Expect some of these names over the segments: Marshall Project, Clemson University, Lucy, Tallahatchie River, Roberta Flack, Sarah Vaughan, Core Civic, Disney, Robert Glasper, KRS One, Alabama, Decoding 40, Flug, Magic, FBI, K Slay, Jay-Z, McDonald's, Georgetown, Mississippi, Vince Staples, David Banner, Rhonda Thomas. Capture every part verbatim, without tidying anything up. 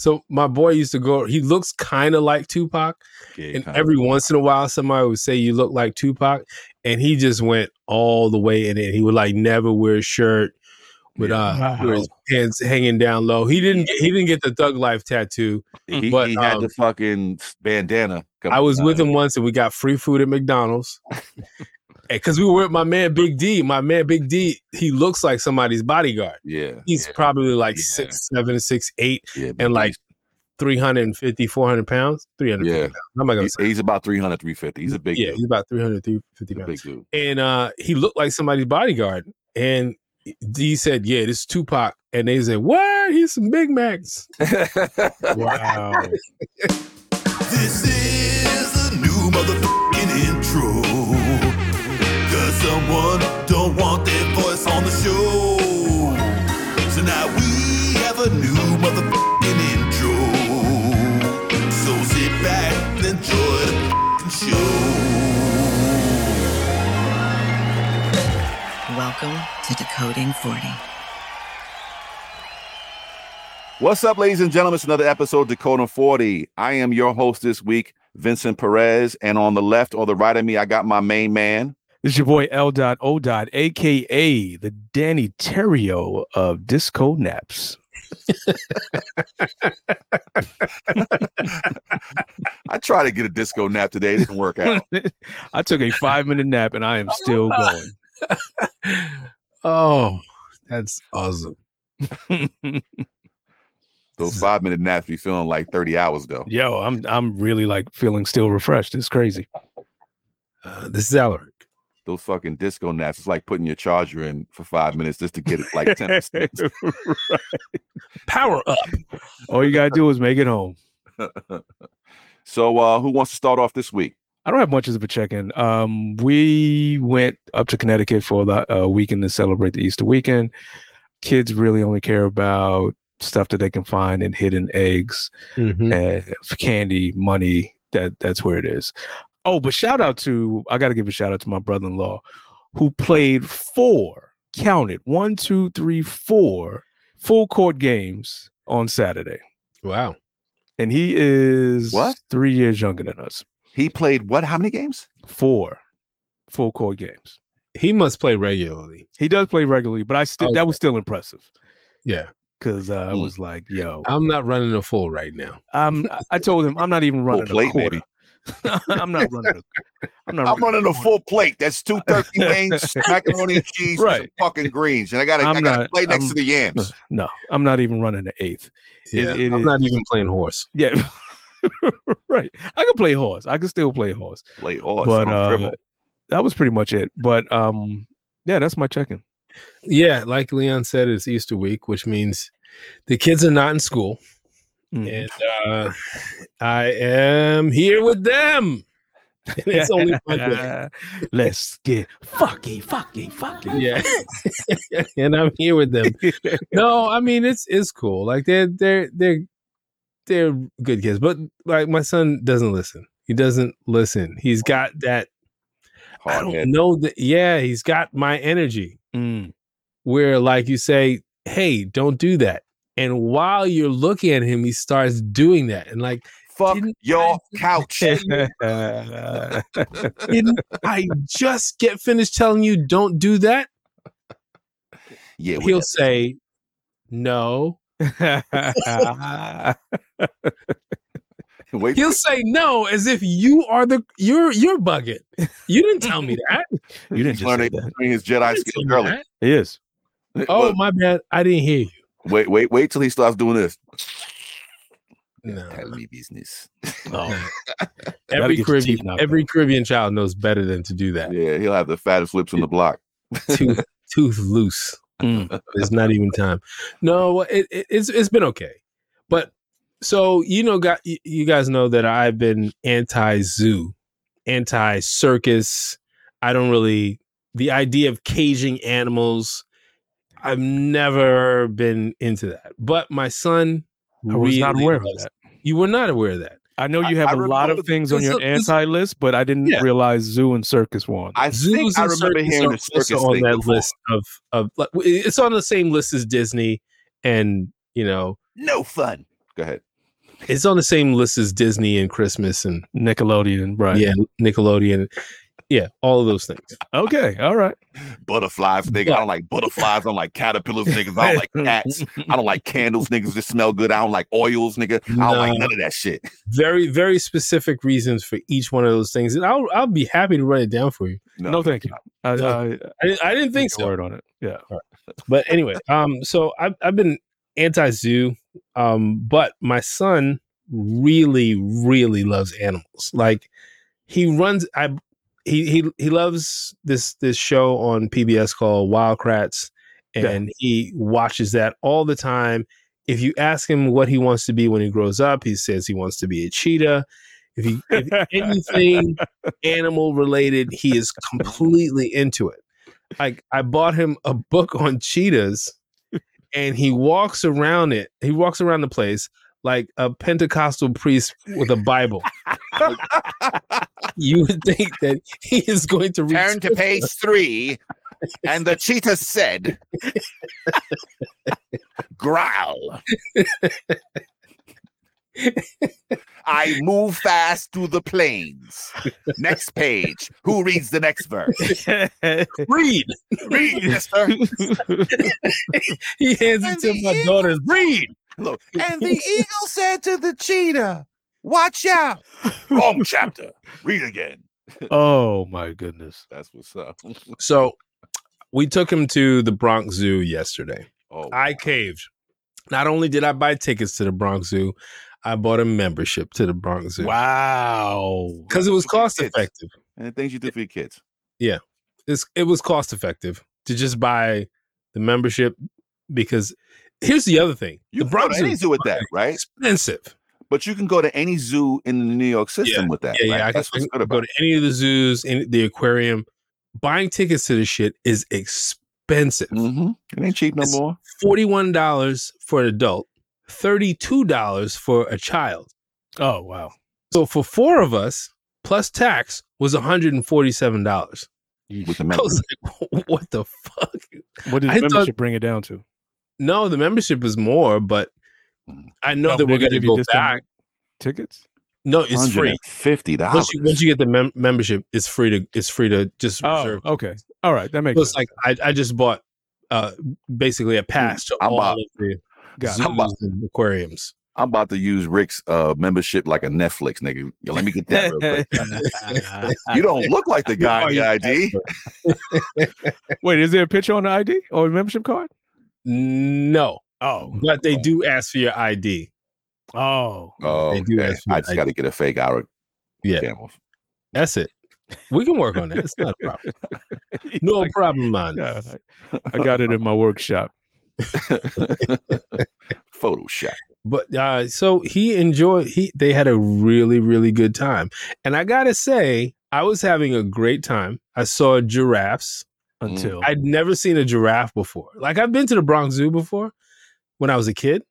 So my boy used to go, he looks kind of like Tupac. Yeah, and every of. once in a while, somebody would say, you look like Tupac. And he just went all the way in it. He would like never wear a shirt with, uh, wow. with his pants hanging down low. He didn't, he didn't get the Thug Life tattoo. He, but, he had um, the fucking bandana. I was with him once and we got free food at McDonald's. Because we were with my man Big D. My man Big D, he looks like somebody's bodyguard. Yeah. He's yeah, probably like yeah. six, seven, six, eight, yeah, and like three hundred fifty, four hundred pounds. three hundred fifty yeah. pounds. How am I gonna say? He's about three hundred, three fifty. He's a big yeah, dude. He's about three hundred, three fifty pounds. Big dude. And uh, he looked like somebody's bodyguard. And D said, yeah, this is Tupac. And they said, what? He's some Big Macs. Wow. This is the new motherfucking intro. Someone don't want their voice on the show. So now we have a new motherfucking intro. So sit back and enjoy the fucking show. Welcome to Decoding forty. What's up, ladies and gentlemen? It's another episode of Decoding forty. I am your host this week, Vincent Perez. And on the left or the right of me, I got my main man. This is your boy L dot O dot, a k a the Danny Terrio of Disco Naps. I tried to get a disco nap today. It didn't work out. I took a five-minute nap, and I am still going. Oh, that's awesome. Those five-minute naps be feeling like thirty hours, though. Yo, I'm I'm really, like, feeling still refreshed. It's crazy. Uh, this is Alaric. Those fucking disco naps. It's like putting your charger in for five minutes just to get it like ten percent. Right. Power up. All you gotta do is make it home. So uh, who wants to start off this week? I don't have much of a check-in. Um, we went up to Connecticut for the uh, weekend to celebrate the Easter weekend. Kids really only care about stuff that they can find in hidden eggs, mm-hmm. and candy, money. That That's where it is. Oh, but shout out to, I got to give a shout out to my brother-in-law who played four, counted, one, two, three, four full court games on Saturday. Wow. And he is what? three years younger than us. He played what? How many games? Four full court games. He must play regularly. He does play regularly, but I still, okay. that was still impressive. Yeah. Because uh, I was like, yo. I'm not running a full right now. I'm, I told him I'm not even running full plate, a quarter. Baby. I'm not running. A, I'm, not I'm running, running a full plate. That's two turkey wings, macaroni and cheese, right. and some fucking greens, and I got a plate next I'm, to the yams. No, I'm not even running an eighth. Yeah, it, it, I'm not it, even playing horse. Yeah, right. I can play horse. I can still play horse. Play horse. But uh, that was pretty much it. But um, yeah, that's my check-in. Yeah, like Leon said, it's Easter week, which means the kids are not in school. Mm. And uh, I am here with them. And it's only Monday. Let's get fucky, fucky, fucky. Yeah, and I'm here with them. No, I mean it's it's cool. Like they're they're they're they're good kids, but like my son doesn't listen. He doesn't listen. He's got that. Hard I don't head. know that. Yeah, he's got my energy. Mm. Where like you say, hey, don't do that. And while you're looking at him, he starts doing that. And like, fuck your I, couch. Didn't I just get finished telling you don't do that? Yeah, he'll have- say no. Wait. He'll say no as if you are the you're you're bugging. You didn't tell me that. You didn't just say that. His Jedi skill early. He is. Oh, my bad. I didn't hear you. Wait, wait, wait till he starts doing this. No, tell me business. No. every Caribbean, every Caribbean child knows better than to do that. Yeah, he'll have the fattest lips on the block. tooth, tooth loose. Mm. It's not even time. No, it, it, it's it's been okay, but so you know, got you guys know that I've been anti-zoo, anti-circus. I don't really the idea of caging animals. I've never been into that, but my son I was really not aware of that. You were not aware of that. I know you have I, I a lot of things on your anti list, but I didn't yeah. realize zoo and circus were on. I Zoos think I remember hearing the circus on thing that before. List of of like, it's on the same list as Disney and you know no fun. Go ahead. It's on the same list as Disney and Christmas and Nickelodeon, right? Yeah, Nickelodeon. Yeah, all of those things. Okay, all right. Butterflies, nigga. Yeah. I don't like butterflies. I don't like caterpillars, niggas. I don't like cats. I don't like candles, niggas that smell good. I don't like oils, nigga. I don't no. like none of that shit. Very, very specific reasons for each one of those things. And I'll I'll be happy to write it down for you. No, no thank you. I, no. I, I, I didn't think so. Word on it. Yeah. Right. But anyway, um, so I've, I've been anti-zoo, um, but my son really, really loves animals. Like, he runs... I. He he he loves this this show on P B S called Wild Kratts, and yeah. he watches that all the time. If you ask him what he wants to be when he grows up, he says he wants to be a cheetah. If he if anything animal related, he is completely into it. Like, I bought him a book on cheetahs, and he walks around it. He walks around the place like a Pentecostal priest with a Bible. You would think that he is going to read turn scripture. To page three, and the cheetah said, "Growl. I move fast to the plains." Next page. Who reads the next verse? Read, read, mister. He hands and it to my eagle. Daughters. Read. Look. And the eagle said to the cheetah, "Watch out." Wrong chapter. Read again. Oh, my goodness. That's what's up. So we took him to the Bronx Zoo yesterday. Oh, wow. I caved. Not only did I buy tickets to the Bronx Zoo, I bought a membership to the Bronx Zoo. Wow. Because it was cost effective. And things you do for your kids. Yeah. It's, it was cost effective to just buy the membership, because here's the other thing. You the Bronx Zoo with that, right? Expensive. But you can go to any zoo in the New York system yeah, with that. Yeah, right? yeah. I That's can go about. to any of the zoos, in the aquarium. Buying tickets to this shit is expensive. Mm-hmm. It ain't cheap no it's more. forty-one dollars for an adult, thirty-two dollars for a child. Oh, wow. So for four of us, plus tax, was one hundred forty-seven dollars. With the membership. I was like, what the fuck? What did the I membership thought, bring it down to? No, the membership is more, but I know no, that we're going to go back. Tickets? No, it's free. Fifty dollars. Once, once you get the mem- membership, it's free to it's free to just reserve. Oh, okay, all right, that makes so it's sense. Like I, I just bought uh, basically a pass to I'm all about, of the zoos I'm about, and aquariums. I'm about to use Rick's uh, membership like a Netflix nigga. Yo, let me get that real quick. You don't look like the guy on the I D. Wait, is there a picture on the I D or a membership card? No. Oh, but they do ask for your I D. Oh, oh, they do okay. ask for your I just got to get a fake Alaric. Yeah, camel. That's it. We can work on that. It's not a problem. No problem, man. Yeah, I got it in my workshop. Photoshop. But uh, so he enjoyed. He they had a really really good time, and I gotta say, I was having a great time. I saw giraffes until mm. I'd never seen a giraffe before. Like, I've been to the Bronx Zoo before. When I was a kid,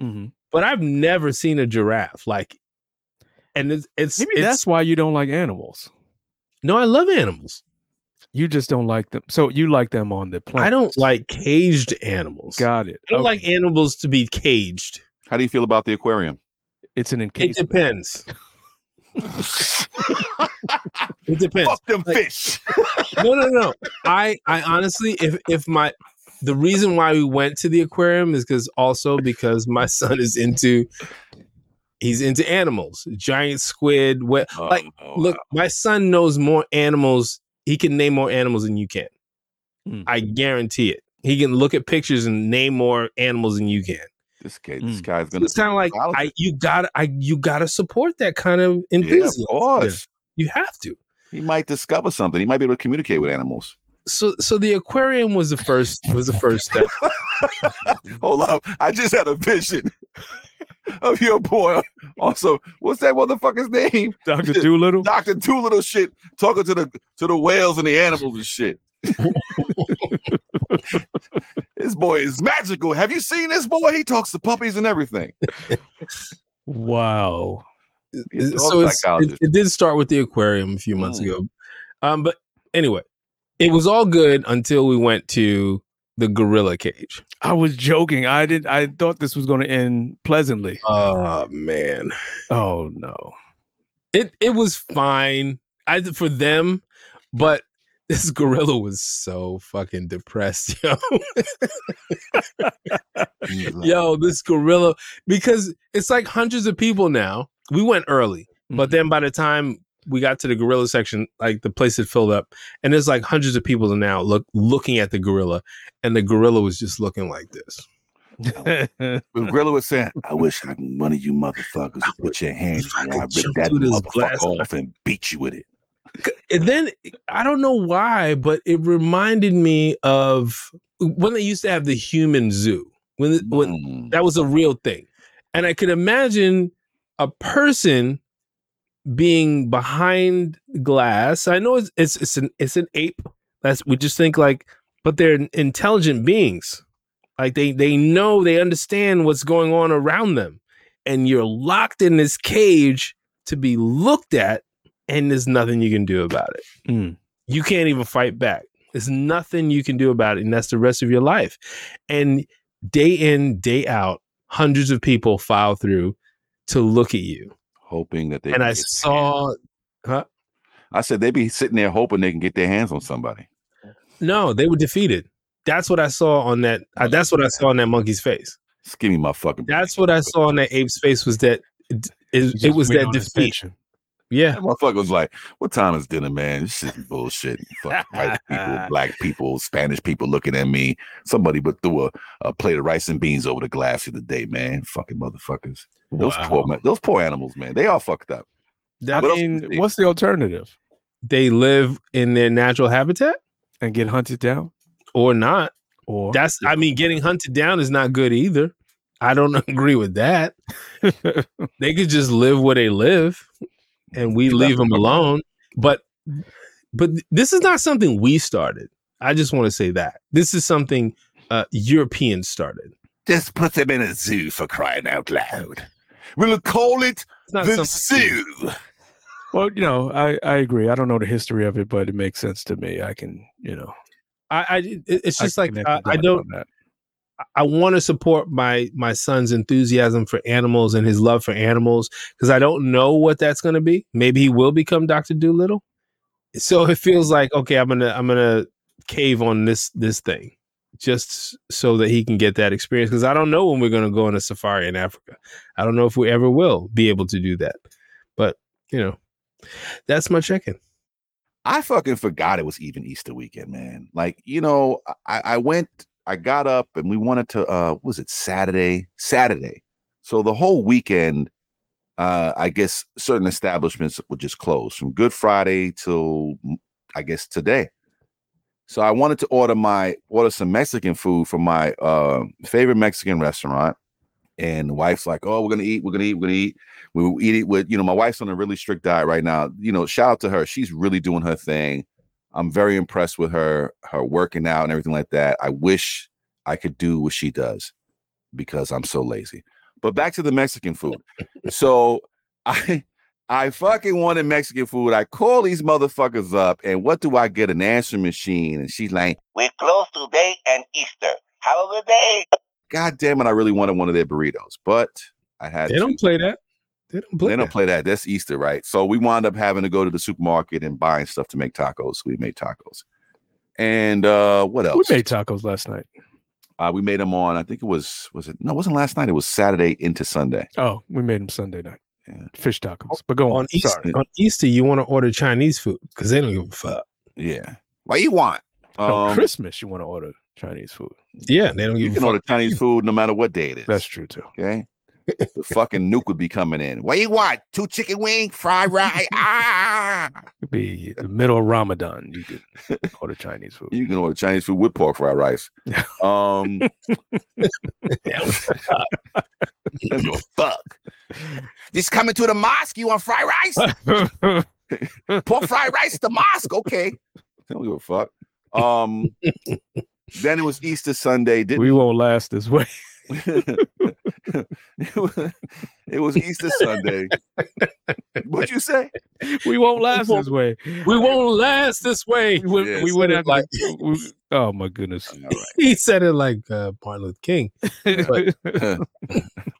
mm-hmm. but I've never seen a giraffe. Like, and it's, it's, Maybe it's that's why you don't like animals. No, I love animals. You just don't like them. So you like them on the planet. I don't like caged animals. Got it. I don't okay. like animals to be caged. How do you feel about the aquarium? It's an encasement. It depends. It depends. Fuck them like, fish. no, no, no. I, I honestly, if if my The reason why we went to the aquarium is because also because my son is into, he's into animals, giant squid. Wh- oh, like, oh, look, wow. My son knows more animals. He can name more animals than you can. Mm. I guarantee it. He can look at pictures and name more animals than you can. This kid, mm. this guy's gonna. It's kind of like I, you gotta, I, you gotta support that kind of enthusiasm. Yeah, of course. Yeah. You have to. He might discover something. He might be able to communicate with animals. So, so the aquarium was the first was the first step. Hold up! I just had a vision of your boy. Also, what's that motherfucker's name? Doctor Doolittle. Doctor Doolittle shit, talking to the to the whales and the animals and shit. This boy is magical. Have you seen this boy? He talks to puppies and everything. Wow. So it's, it, it did start with the aquarium a few months mm. ago, um, but anyway. It was all good until we went to the gorilla cage. I was joking. I did. I thought this was going to end pleasantly. Oh uh, man. Oh no. It it was fine. I for them, but this gorilla was so fucking depressed, yo. Yo, this gorilla, because it's like hundreds of people now. We went early, mm-hmm. but then by the time we got to the gorilla section, like the place had filled up, and there's like hundreds of people now look looking at the gorilla, and the gorilla was just looking like this. The gorilla was saying, "I wish I could one of you motherfuckers I put your hand in and I rip that motherfucker off and beat you with it." And then I don't know why, but it reminded me of when they used to have the human zoo. When, when mm. that was a real thing, and I could imagine a person being behind glass. I know it's it's, it's an it's an ape. That's we just think like, but they're intelligent beings. Like they they know, they understand what's going on around them, and you're locked in this cage to be looked at, and there's nothing you can do about it. Mm. You can't even fight back. There's nothing you can do about it, and that's the rest of your life. And day in, day out, hundreds of people file through to look at you, hoping that they. And I saw, huh? I said they'd be sitting there hoping they can get their hands on somebody. No, they were defeated. That's what I saw on that. Uh, that's what I saw on that monkey's face. Just give me my fucking. That's what I saw on that ape's face. Was that it? It, it was that defeat. Yeah, that motherfucker was like, "What time is dinner, man? This shit is bullshit. Fucking white people, black people, Spanish people looking at me. Somebody but threw a, a plate of rice and beans over the glass the other day, man. Fucking motherfuckers. Those wow. poor, man, those poor animals, man. They all fucked up. I what mean, what's the alternative? They live in their natural habitat and get hunted down." Or not. Or that's I mean, getting hunted down is not good either. I don't agree with that. They could just live where they live and we leave them alone. But but this is not something we started. I just want to say that. This is something uh, Europeans started. Just put them in a zoo for crying out loud. We'll call it the zoo. Well, you know, I, I agree. I don't know the history of it, but it makes sense to me. I can, you know. I, I it's just I like I, I don't I want to support my my son's enthusiasm for animals and his love for animals, because I don't know what that's going to be. Maybe he will become Doctor Doolittle. So it feels like, OK, I'm going to I'm going to cave on this this thing just so that he can get that experience, because I don't know when we're going to go on a safari in Africa. I don't know if we ever will be able to do that. But, you know, that's my check-in. I fucking forgot it was even Easter weekend, man. Like, you know, I, I went, I got up and we wanted to, uh, what was it, Saturday? Saturday. So the whole weekend, uh, I guess certain establishments were just closed from Good Friday till, I guess, today. So I wanted to order my, order some Mexican food from my uh, favorite Mexican restaurant. And the wife's like, oh, we're going to eat. We're going to eat. We're going to eat. We'll eat it with, you know, my wife's on a really strict diet right now. You know, shout out to her. She's really doing her thing. I'm very impressed with her, her working out and everything like that. I wish I could do what she does because I'm so lazy. But back to the Mexican food. So I I fucking wanted Mexican food. I call these motherfuckers up, and what do I get? An answering machine. And she's like, we're closed today and Easter. Have a good day. God damn it, I really wanted one of their burritos, but I had They to. don't play that. They don't play they that. They don't play that. That's Easter, right? So we wound up having to go to the supermarket and buying stuff to make tacos. We made tacos. And uh, what else? We made tacos last night. Uh, we made them on, I think it was, was it? No, it wasn't last night. It was Saturday into Sunday. Oh, we made them Sunday night. Yeah. Fish tacos. But go on. On Easter, on Easter you want to order Chinese food because they don't give a fuck. Yeah. What you want? Um, on Christmas, you want to order Chinese food. Yeah, they don't give you can order Chinese food no matter what day it is. That's true too. Okay, the fucking nuke would be coming in. What do you want? Two chicken wings, fried rice. Ah, it'd be the middle of Ramadan. You could order Chinese food. You can order Chinese food with pork fried rice. Um, let's go fuck. Just coming to the mosque. You want fried rice? Pork fried rice. The mosque. Okay. Don't give a fuck. Um. Then it was Easter Sunday. Didn't we won't last this way. It was, it was Easter Sunday. What'd you say? We won't last we won't, this way. We won't last this way. We, yes, we wouldn't like. We, oh my goodness! Right. He said it like uh, Martin Luther King. But,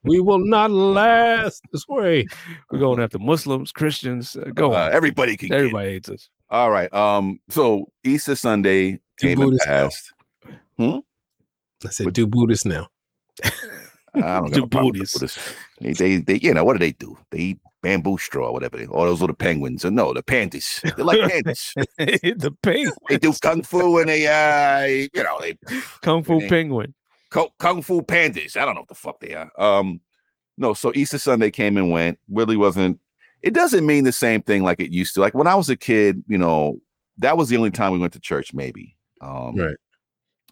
we will not last this way. We're going after Muslims, Christians. Uh, go uh, on. Everybody can. Everybody hates us. All right. Um. So Easter Sunday do came and passed. Hmm? I said, but, do Buddhists now. I don't know. Buddhists. They, they, they, you know, what do they do? They eat bamboo straw, whatever. They, all those little penguins. Or no, the pandas. They're like pandas. The penguins. They do kung fu and they, uh, you know, they kung fu they, penguin, kung fu pandas. I don't know what the fuck they are. Um, no. So Easter Sunday came and went. Really wasn't. It doesn't mean the same thing like it used to. Like when I was a kid, you know, that was the only time we went to church, maybe. Um, right.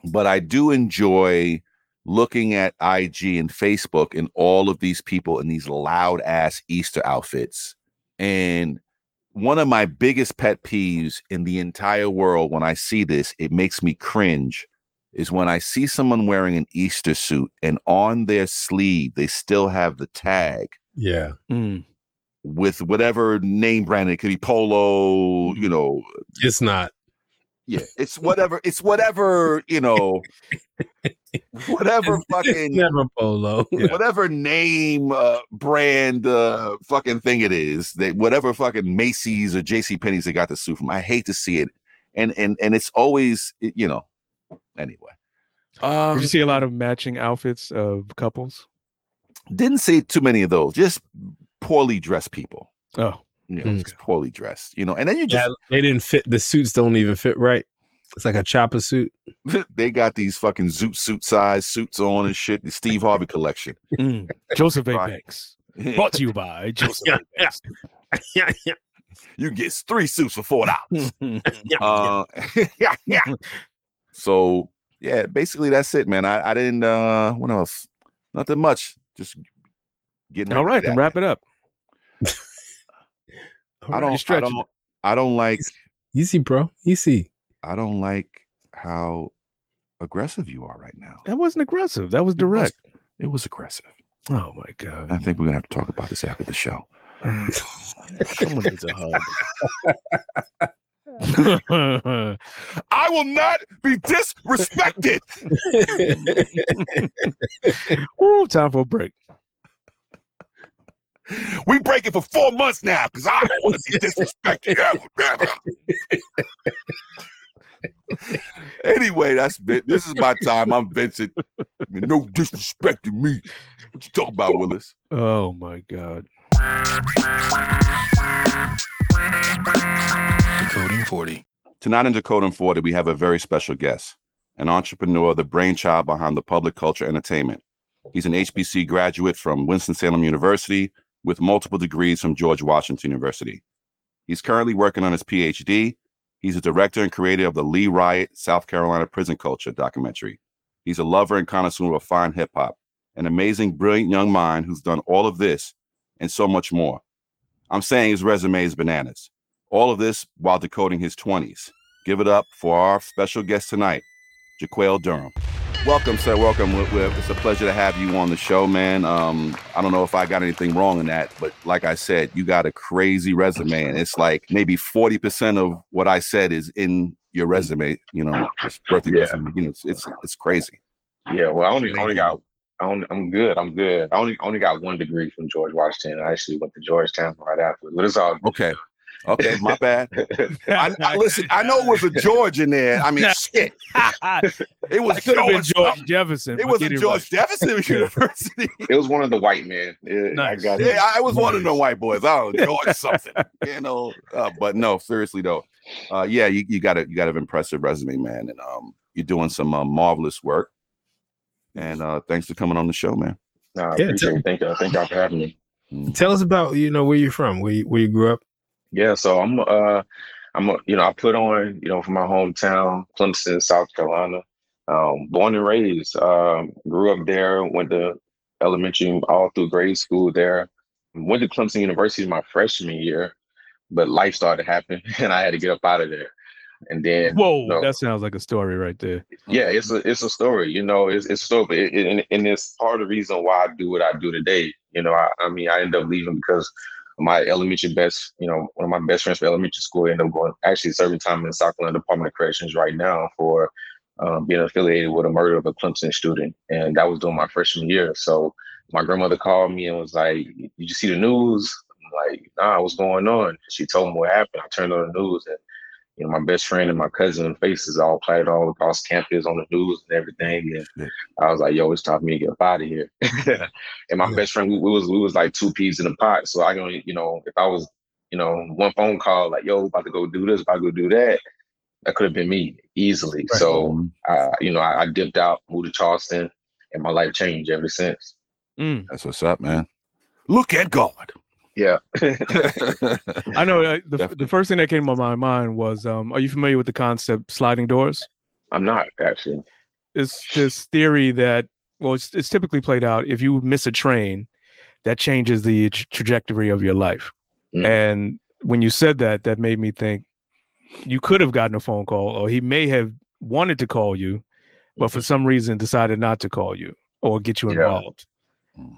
But I do enjoy looking at I G and Facebook and all of these people in these loud ass Easter outfits. And one of my biggest pet peeves in the entire world, when I see this, it makes me cringe, is when I see someone wearing an Easter suit and on their sleeve, they still have the tag. Yeah. Mm. With whatever name brand, it could be Polo, you know. It's not. Yeah, it's whatever, it's whatever, you know, whatever fucking, never Polo. Yeah. Whatever name, uh, brand, uh, fucking thing it is, that whatever fucking Macy's or JCPenney's they got the suit from. I hate to see it. And, and, and it's always, you know, anyway. Um, Did you see a lot of matching outfits of couples? Didn't see too many of those, just poorly dressed people. Oh. You know, mm. It's poorly dressed, you know, and then you just yeah, they didn't fit. The suits don't even fit right. It's like a chopper suit. They got these fucking zoot suit size suits on and shit. The Steve Harvey collection. Mm. Joseph A. Banks. Brought to you by Joseph yeah, A. Banks. Yeah, yeah. You get three suits for four dollars. yeah, uh, yeah, yeah. So yeah, basically that's it, man. I, I didn't uh what else? Nothing much. Just getting all right, then wrap man. It up. I don't, I don't, I don't like easy, bro. Easy. I don't like how aggressive you are right now. That wasn't aggressive. That was direct. It was, it was aggressive. Oh my God. I think we're gonna have to talk about this after the show. Someone needs a hug. I will not be disrespected. Ooh, time for a break. We break it for four months now because I don't want to be disrespected. Anyway, that's this is my time. I'm Vincent. No disrespecting me. What you talking about, Willis? Oh my God. Decoding forty. Tonight in Decoding forty, we have a very special guest, an entrepreneur, the brainchild behind the public culture entertainment. He's an H B C graduate from Winston-Salem University, with multiple degrees from George Washington University. He's currently working on his P H D. He's a director and creator of the Lee Riot, South Carolina Prison Culture documentary. He's a lover and connoisseur of fine hip hop, an amazing, brilliant young mind who's done all of this and so much more. I'm saying his resume is bananas. All of this while decoding his twenties. Give it up for our special guest tonight, Jaquel Durham. Welcome, sir. Welcome. It's a pleasure to have you on the show, man. Um, I don't know if I got anything wrong in that, but like I said, you got a crazy resume, and it's like maybe forty percent of what I said is in your resume. You know, it's birthday yeah. resume. You know, it's, it's it's crazy. Yeah. Well, I only only got. I only, I'm good. I'm good. I only only got one degree from George Washington. I actually went to Georgetown right after, but it's all good. Okay. Okay, my bad. I, I, listen, I know it was a George in there. I mean, shit. It was could have been George Jefferson. It was a George Jefferson University. It was one of the white men. It, nice. I got yeah, I was nice. One of the white boys. I don't know, George something. You know, uh, but no, seriously though. Uh, yeah, you, you got a you got an impressive resume, man, and um, you're doing some uh, marvelous work. And uh, thanks for coming on the show, man. Uh, yeah, tell, thank y'all. Thank y'all for having me. Tell us about you know where you're from, where you, where you grew up. Yeah, so I'm, uh, I'm, you know, I put on, you know, from my hometown, Clemson, South Carolina, um, born and raised, um, grew up there, went to elementary all through grade school there, went to Clemson University my freshman year, but life started happening and I had to get up out of there. And then whoa, you know, that sounds like a story right there. Yeah, it's a it's a story, you know, it's it's so it, it, and, and it's part of the reason why I do what I do today. You know, I, I mean I ended up leaving because my elementary best, you know, one of my best friends for elementary school ended up going actually serving time in South Carolina Department of Corrections right now for um, being affiliated with a murder of a Clemson student. And that was during my freshman year. So my grandmother called me and was like, "Did you see the news?" I'm like, "Nah, what's going on?" She told me what happened. I turned on the news and, you know, my best friend and my cousin faces all platted all across campus on the news and everything. And yeah. I was like, yo, it's time for me to get up out of here. And my yeah. best friend, we, we was we was like two peas in a pot. So I can, you know, if I was, you know, one phone call, like, yo, about to go do this, about to go do that, that could have been me easily. Right. So, uh, you know, I, I dipped out, moved to Charleston, and my life changed ever since. Mm. That's what's up, man. Look at God. Yeah. I know uh, the the first thing that came to my mind was, um, are you familiar with the concept sliding doors? I'm not, actually. It's this theory that, well, it's, it's typically played out. If you miss a train, that changes the tra- trajectory of your life. Mm. And when you said that, that made me think you could have gotten a phone call, or he may have wanted to call you, but for some reason decided not to call you or get you involved. Yeah.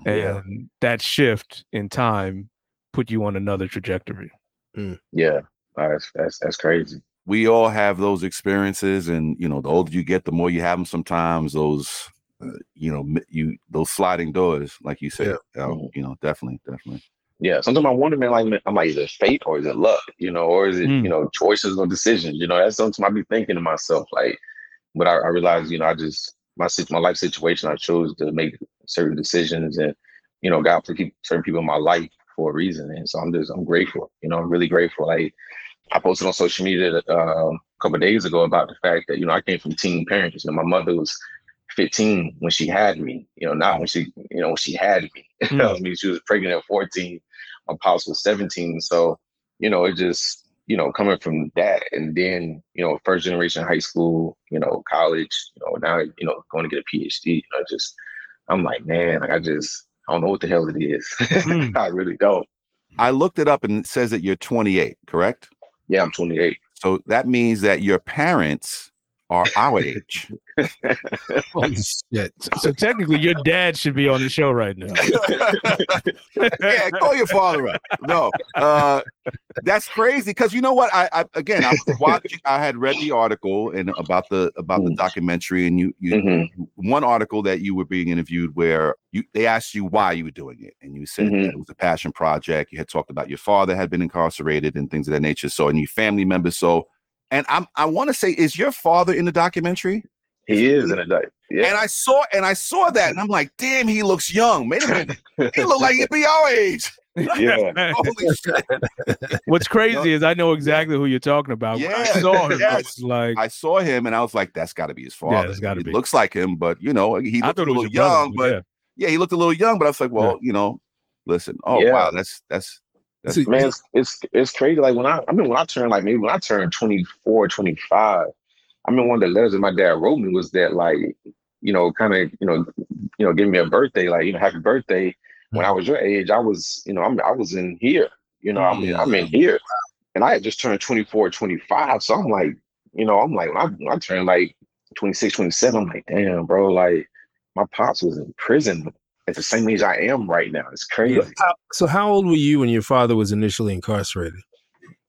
And yeah. that shift in time put you on another trajectory. Mm. Yeah, that's, that's that's crazy. We all have those experiences, and you know, the older you get, the more you have them. Sometimes those, uh, you know, you those sliding doors, like you said, yeah. uh, you know, definitely, definitely. Yeah, sometimes I wonder, man, like, I'm like, is it fate or is it luck? You know, or is it mm. you know, choices or decisions? You know, that's something I be thinking to myself, like, but I, I realize, you know, I just my my life situation, I chose to make certain decisions, and you know, God put certain people in my life for a reason. And so I'm just, I'm grateful, you know, I'm really grateful. Like I posted on social media uh, a couple of days ago about the fact that, you know, I came from teen parents. You know, my mother was fifteen when she had me, you know, not when she, you know, when she had me, mm. I mean, she was pregnant at fourteen. My pops was seventeen. So, you know, it just, you know, coming from that and then, you know, first generation high school, you know, college, you know, now, you know, going to get a PhD, you know, just, I'm like, man, like I just, I don't know what the hell it is. Mm. I really don't. I looked it up and it says that you're twenty-eight, correct? Yeah, I'm twenty-eight. So that means that your parents are our age. Holy shit. So technically your dad should be on the show right now. Yeah, call your father up. No, uh, that's crazy. Because you know what? I, I again, I was watching, I had read the article and about the about the documentary, and you, you mm-hmm. one article that you were being interviewed where you they asked you why you were doing it, and you said mm-hmm. that it was a passion project. You had talked about your father had been incarcerated and things of that nature. So, and your family members. So. And I'm, I want to say, is your father in the documentary? He is in the documentary. Yeah. And I saw, and I saw that, and I'm like, damn, he looks young. Man, he look like he'd be our age. Yeah. Holy shit. What's crazy is I know exactly who you're talking about. Yeah. When I saw him. Yes. I was like, I saw him, and I was like, that's got to be his father. Yeah, that's got to be. He looks like him, but you know, he looked a little young. Brother, but yeah. yeah, he looked a little young. But I was like, well, yeah. you know, listen. Oh yeah. wow, that's that's. That's, man, it's, it's it's crazy. Like when I, I mean, when I turned like maybe when I turned twenty-four, twenty-five, I mean, one of the letters that my dad wrote me was that, like, you know, kind of, you know, you know, giving me a birthday, like, you know, happy birthday. When I was your age, I was, you know, I'm, I was in here, you know, I'm, I'm in here, and I had just turned twenty-four, twenty-five. So I'm like, you know, I'm like, when I, when I turned like twenty-six, twenty-seven, I'm like, damn, bro, like my pops was in prison at the same age I am right now. It's crazy. So how old were you when your father was initially incarcerated?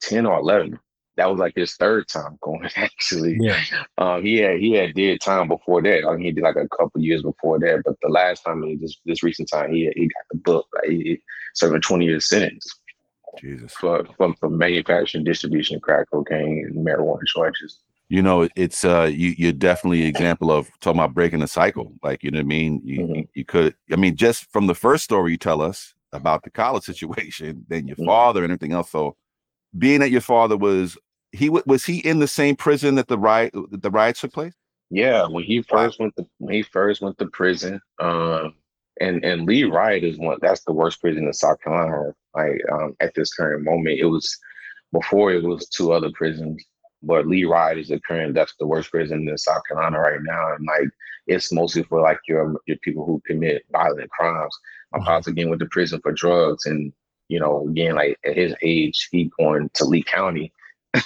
ten or eleven. That was like his third time going, actually. Yeah. Um, he had, he had did time before that. I mean, he did like a couple years before that, but the last time, in this, this recent time, he he got the book. Like he, he served a twenty-year sentence. Jesus. For, for, for manufacturing, distribution, crack cocaine, and marijuana charges. You know, it's uh, you, you're definitely an example of talking about breaking the cycle. Like, you know what I mean? You mm-hmm. you could, I mean, just from the first story you tell us about the college situation, then your mm-hmm. father and everything else. So, being that your father was, he was he in the same prison that the riot that the riots took place? Yeah, when he first went to when he first went to prison, um, and and Lee Riot is one that's the worst prison in South Carolina. Like um, at this current moment, it was before it was two other prisons. But Lee Riot is the current, that's the worst prison in South Carolina right now. And like, it's mostly for like your your people who commit violent crimes. My pops again went to prison for drugs. And, you know, again, like at his age, he going to Lee County.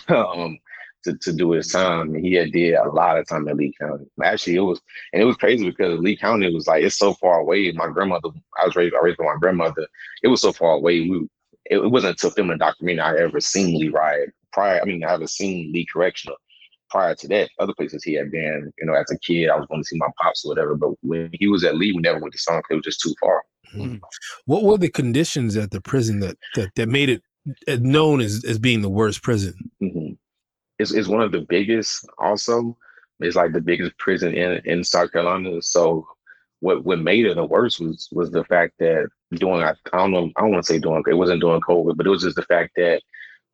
um, to, to do his time. And he had did a lot of time in Lee County. Actually, it was, and it was crazy because Lee County was like, it's so far away. My grandmother, I was raised, I raised by my grandmother. It was so far away. We, it, it wasn't until filming a documentary I ever seen Lee Riot prior. I mean, I haven't seen Lee Correctional. Prior to that, other places he had been, you know, as a kid, I was going to see my pops or whatever. But when he was at Lee, we never went to Song. It was just too far. Mm-hmm. What were the conditions at the prison that that, that made it known as, as being the worst prison? Mm-hmm. It's, it's one of the biggest also. It's like the biggest prison in, in South Carolina. So what, what made it the worst was was the fact that during, I don't know, I don't want to say during, it wasn't during COVID, but it was just the fact that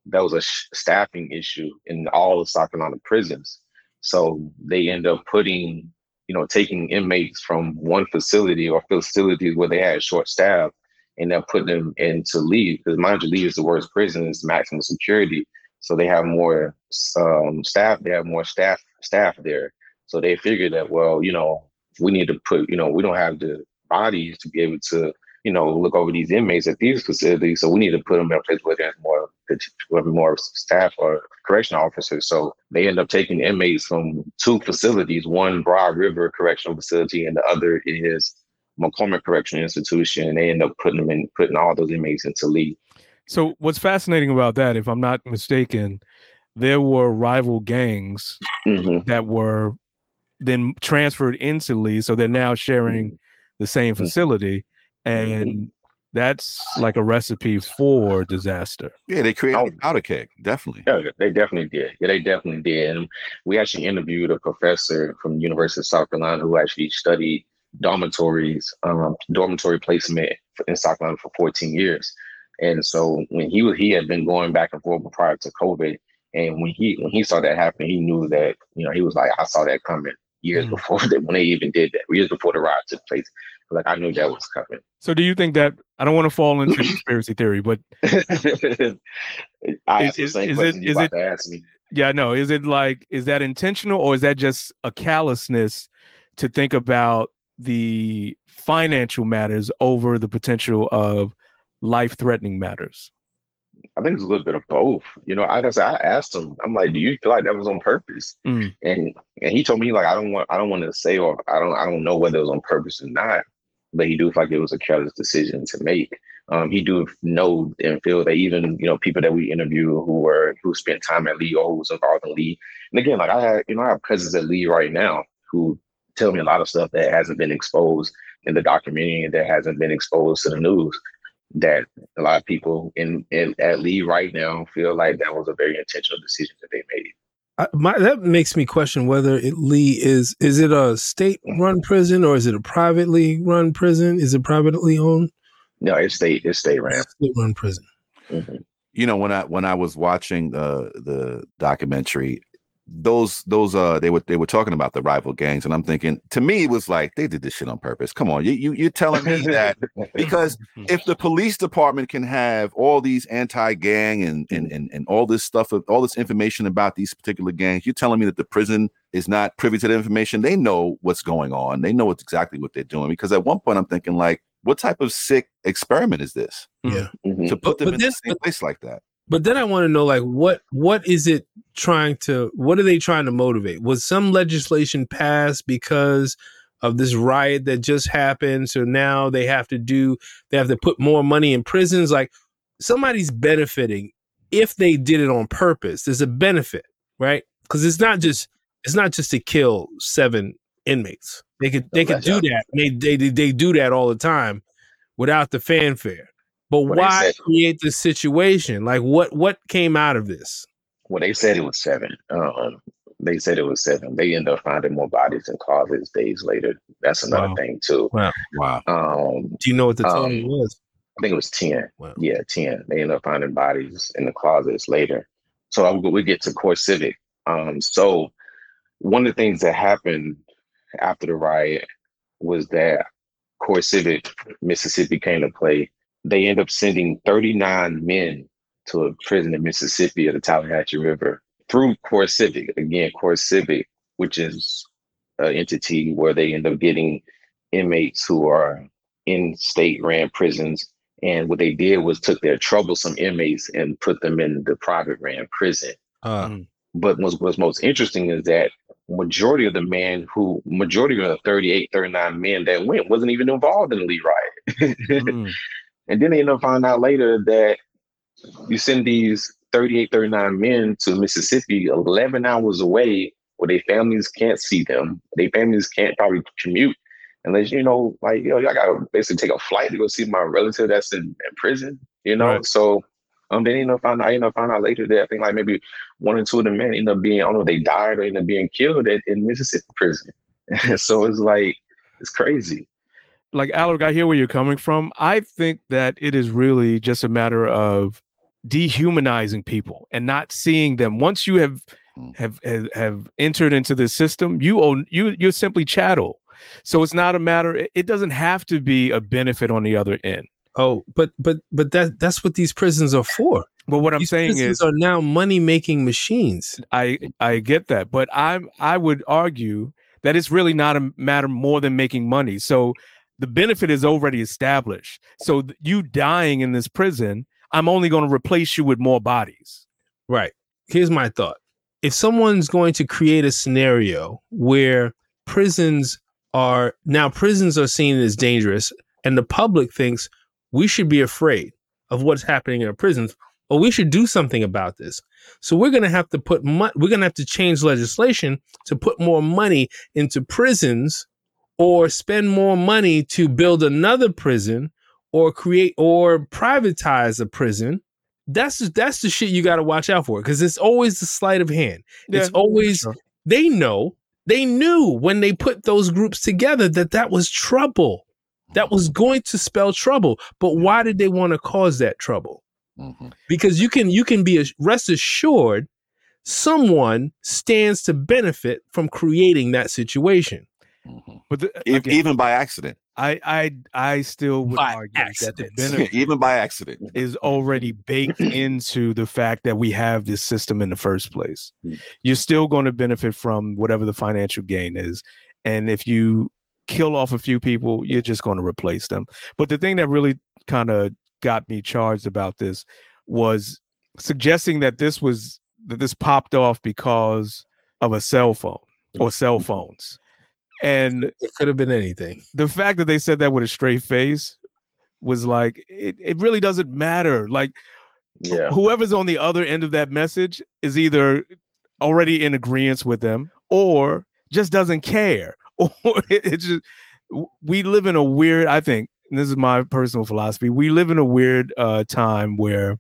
that was a sh- staffing issue in all of South Carolina prisons. So they end up putting, you know, taking inmates from one facility or facilities where they had short staff and they're putting them into Lee, because mind you, Lee is the worst prison, it's maximum security. So they have more um, staff, they have more staff staff there. So they figured that, well, you know, we need to put, you know, we don't have the bodies to be able to, you know, look over these inmates at these facilities. So we need to put them in a place where there's more, more staff or correction officers. So they end up taking inmates from two facilities, one Broad River Correctional Facility and the other is McCormick Correctional Institution. And they end up putting them in, putting all those inmates into Lee. So what's fascinating about that, if I'm not mistaken, there were rival gangs mm-hmm. that were then transferred into Lee. So they're now sharing mm-hmm. the same facility. And that's like a recipe for disaster. Yeah, they created a powder keg, definitely. Yeah, they definitely did. Yeah, they definitely did. And we actually interviewed a professor from the University of South Carolina who actually studied dormitories, um, dormitory placement in South Carolina for fourteen years. And so when he was, he had been going back and forth prior to COVID. And when he when he saw that happen, he knew that, you know, he was like, I saw that coming years mm. before that, when they even did that, years before the riot took place. Like, I knew that was coming. So do you think that, I don't want to fall into conspiracy theory, but I is, is, is it, is it, ask me. Yeah, no, is it like, is that intentional or is that just a callousness to think about the financial matters over the potential of life-threatening matters? I think it's a little bit of both. You know, I, I asked him, I'm like, do you feel like that was on purpose? Mm. And and he told me, like, I don't want, I don't want to say, or I don't, I don't know whether it was on purpose or not. But he do feel like it was a careless decision to make. Um, he do know and feel that even, you know, people that we interview who were, who spent time at Lee or who was involved in Lee. And again, like I had, you know, I have cousins at Lee right now who tell me a lot of stuff that hasn't been exposed in the documentary and that hasn't been exposed to the news, that a lot of people in, in at Lee right now feel like that was a very intentional decision that they made. I, my, that makes me question whether it, Lee is, is it a state-run prison or is it a privately run prison? Is it privately owned? No, it's state, it's state-run. State-run prison. Mm-hmm. You know, when I when I was watching uh, the documentary, those those uh they were they were talking about the rival gangs, and I'm thinking, to me it was like they did this shit on purpose. Come on, you you you're telling me that because if the police department can have all these anti-gang and and and, and all this stuff, all this information about these particular gangs, you're telling me that the prison is not privy to the information? They know what's going on. They know what's exactly what they're doing. Because at one point I'm thinking, like, what type of sick experiment is this? Yeah, mm-hmm. to put them but, but in this, the same but, place like that. But then I want to know, like, what what is it trying to, what are they trying to motivate? Was some legislation passed because of this riot that just happened? So now they have to do, they have to put more money in prisons. Like, somebody's benefiting if they did it on purpose. There's a benefit, right? Because it's not just, it's not just to kill seven inmates. They could, they could do that. They, they, they do that all the time without the fanfare. But well, why create this situation? Like, what what came out of this? Well, they said it was seven. Um, they said it was seven. They end up finding more bodies in closets days later. That's another wow. thing, too. Wow. wow. Um, Do you know what the total um, was? I think it was ten. Wow. Yeah, ten. They end up finding bodies in the closets later. So I, we get to Core Civic. Um, so one of the things that happened after the riot was that Core Civic, Mississippi, came to play. They end up sending thirty-nine men to a prison in Mississippi at the Tallahatchie River through Core Civic. Again, Core Civic, which is an entity where they end up getting inmates who are in state-ran prisons. And what they did was took their troublesome inmates and put them in the private-ran prison. Um, But what's, what's most interesting is that majority of the men who, majority of the thirty-eight, thirty-nine men that went wasn't even involved in the Lee riot. Mm. And then they end up finding out later that you send these thirty-eight, thirty-nine men to Mississippi, eleven hours away, where their families can't see them. Their families can't probably commute unless, you know, like, you know, I got to basically take a flight to go see my relative that's in, in prison, you know? Right. So um, they ended up finding out, I ended up finding out later that I think like maybe one or two of the men ended up being, I don't know, they died or ended up being killed at, in Mississippi prison. So it's like, it's crazy. Like, Alaric, I hear where you're coming from. I think that it is really just a matter of dehumanizing people and not seeing them. Once you have have have, have entered into this system, you own, you you're simply chattel. So it's not a matter. It doesn't have to be a benefit on the other end. Oh, but but but that that's what these prisons are for. But what I'm these saying is, are now money making machines. I I get that, but I I would argue that it's really not a matter more than making money. So the benefit is already established. So you dying in this prison, I'm only going to replace you with more bodies. Right. Here's my thought. If someone's going to create a scenario where prisons are, now prisons are seen as dangerous and the public thinks we should be afraid of what's happening in our prisons, or we should do something about this. So we're going to have to put, mo- we're going to have to change legislation to put more money into prisons, or spend more money to build another prison, or create or privatize a prison. That's just, that's the shit you got to watch out for, because it's always the sleight of hand. Yeah, it's always, sure. they know, they knew when they put those groups together that that was trouble. That was going to spell trouble. But why did they want to cause that trouble? Mm-hmm. Because you can you can be rest assured someone stands to benefit from creating that situation. Mm-hmm. But the, if, again, even by accident. I I I still would by argue accident. That the benefit even by accident is already baked into the fact that we have this system in the first place. You're still going to benefit from whatever the financial gain is, and if you kill off a few people, you're just going to replace them. But the thing that really kind of got me charged about this was suggesting that this was that this popped off because of a cell phone or cell phones. And it could have been anything. The fact that they said that with a straight face was like, it, it really doesn't matter. Like, yeah. Whoever's on the other end of that message is either already in agreement with them or just doesn't care. Or it, it just, we live in a weird, I think, and this is my personal philosophy, we live in a weird uh, time where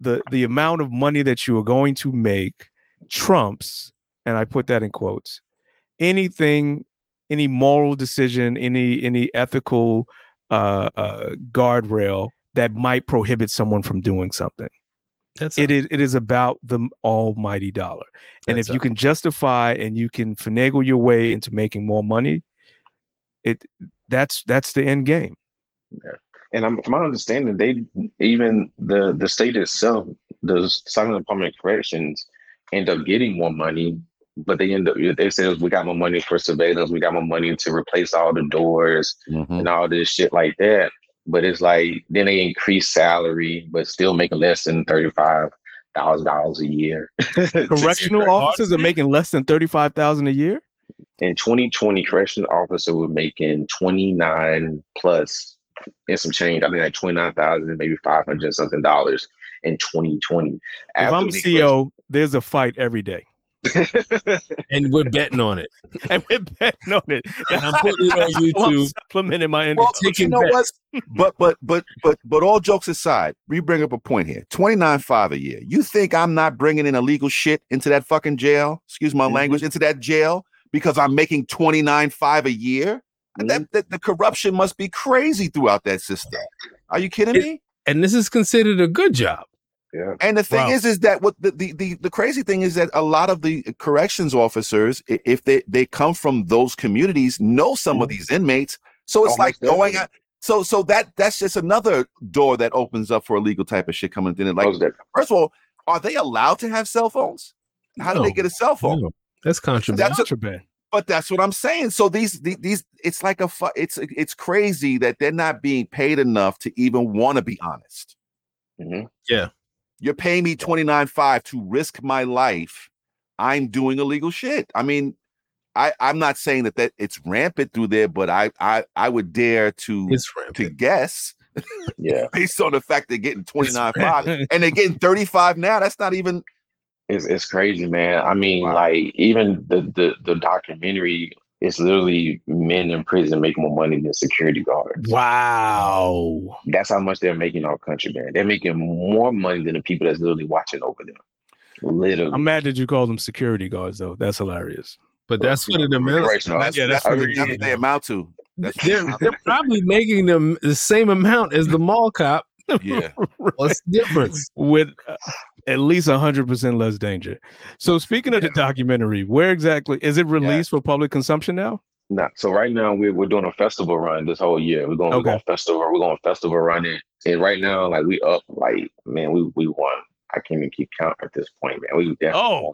the the amount of money that you are going to make trumps, and I put that in quotes, anything, any moral decision, any any ethical uh, uh, guardrail that might prohibit someone from doing something. That's it, is, it is about the almighty dollar. And if you can justify and you can finagle your way into making more money, it that's that's the end game. Yeah. And I'm, from my understanding, they even the, the state itself, the Southern Department of Corrections, end up getting more money. But they end up, they said, we got more money for surveillance. We got more money to replace all the doors mm-hmm. and all this shit like that. But it's like, then they increase salary, but still making less than thirty-five thousand dollars a year. Correctional officers are making less than thirty-five thousand dollars a year? In twenty twenty, correctional officers were making twenty-nine plus and some change. I think like twenty-nine thousand, maybe five hundred something dollars in twenty twenty. If I'm C O, there's a fight every day. And we're betting on it. And we're betting on it. And I'm putting it on YouTube. Supplementing my energy. Well, you know what? But but but but but all jokes aside, we bring up a point here. twenty-nine five a year. You think I'm not bringing in illegal shit into that fucking jail? Excuse my mm-hmm. language. Into that jail because I'm making twenty-nine five a year? Mm-hmm. That, that the corruption must be crazy throughout that system. Are you kidding it, me? And this is considered a good job. Yeah. And the thing wow. is, is that what the, the, the, the crazy thing is that a lot of the corrections officers, if they, they come from those communities, know some mm-hmm. of these inmates. So it's oh, like going out. So so that that's just another door that opens up for illegal type of shit coming in. Like, first of all, are they allowed to have cell phones? How no. do they get a cell phone? No. That's contraband. That's contraband. A, but that's what I'm saying. So these these, these it's like a fu- it's it's crazy that they're not being paid enough to even want to be honest. Mm-hmm. Yeah. You're paying me twenty-nine five to risk my life I'm doing illegal shit. I mean, I, I'm not saying that, that it's rampant through there, but I I, I would dare to to guess, yeah, based on the fact they're getting twenty-nine point five and they're getting thirty-five now. That's not even. It's it's crazy, man. I mean, wow. Like even the, the the documentary, it's literally men in prison make more money than security guards. Wow, that's how much they're making our country, man. They're making more money than the people that's literally watching over them. Literally, I'm mad that you call them security guards, though. That's hilarious. But that's what it amounts. Yeah, that's what they amount to. They're, they're probably making them the same amount as the mall cop. Yeah, what's the difference? With uh, at least a hundred percent less danger. So, speaking of yeah. the documentary, where exactly is it released yeah. for public consumption now? Nah, so right now we're we're doing a festival run this whole year. We're going okay. to festival. We're going festival running, and right now, like we up, like man, we we won. I can't even keep count at this point, man. We definitely oh. won.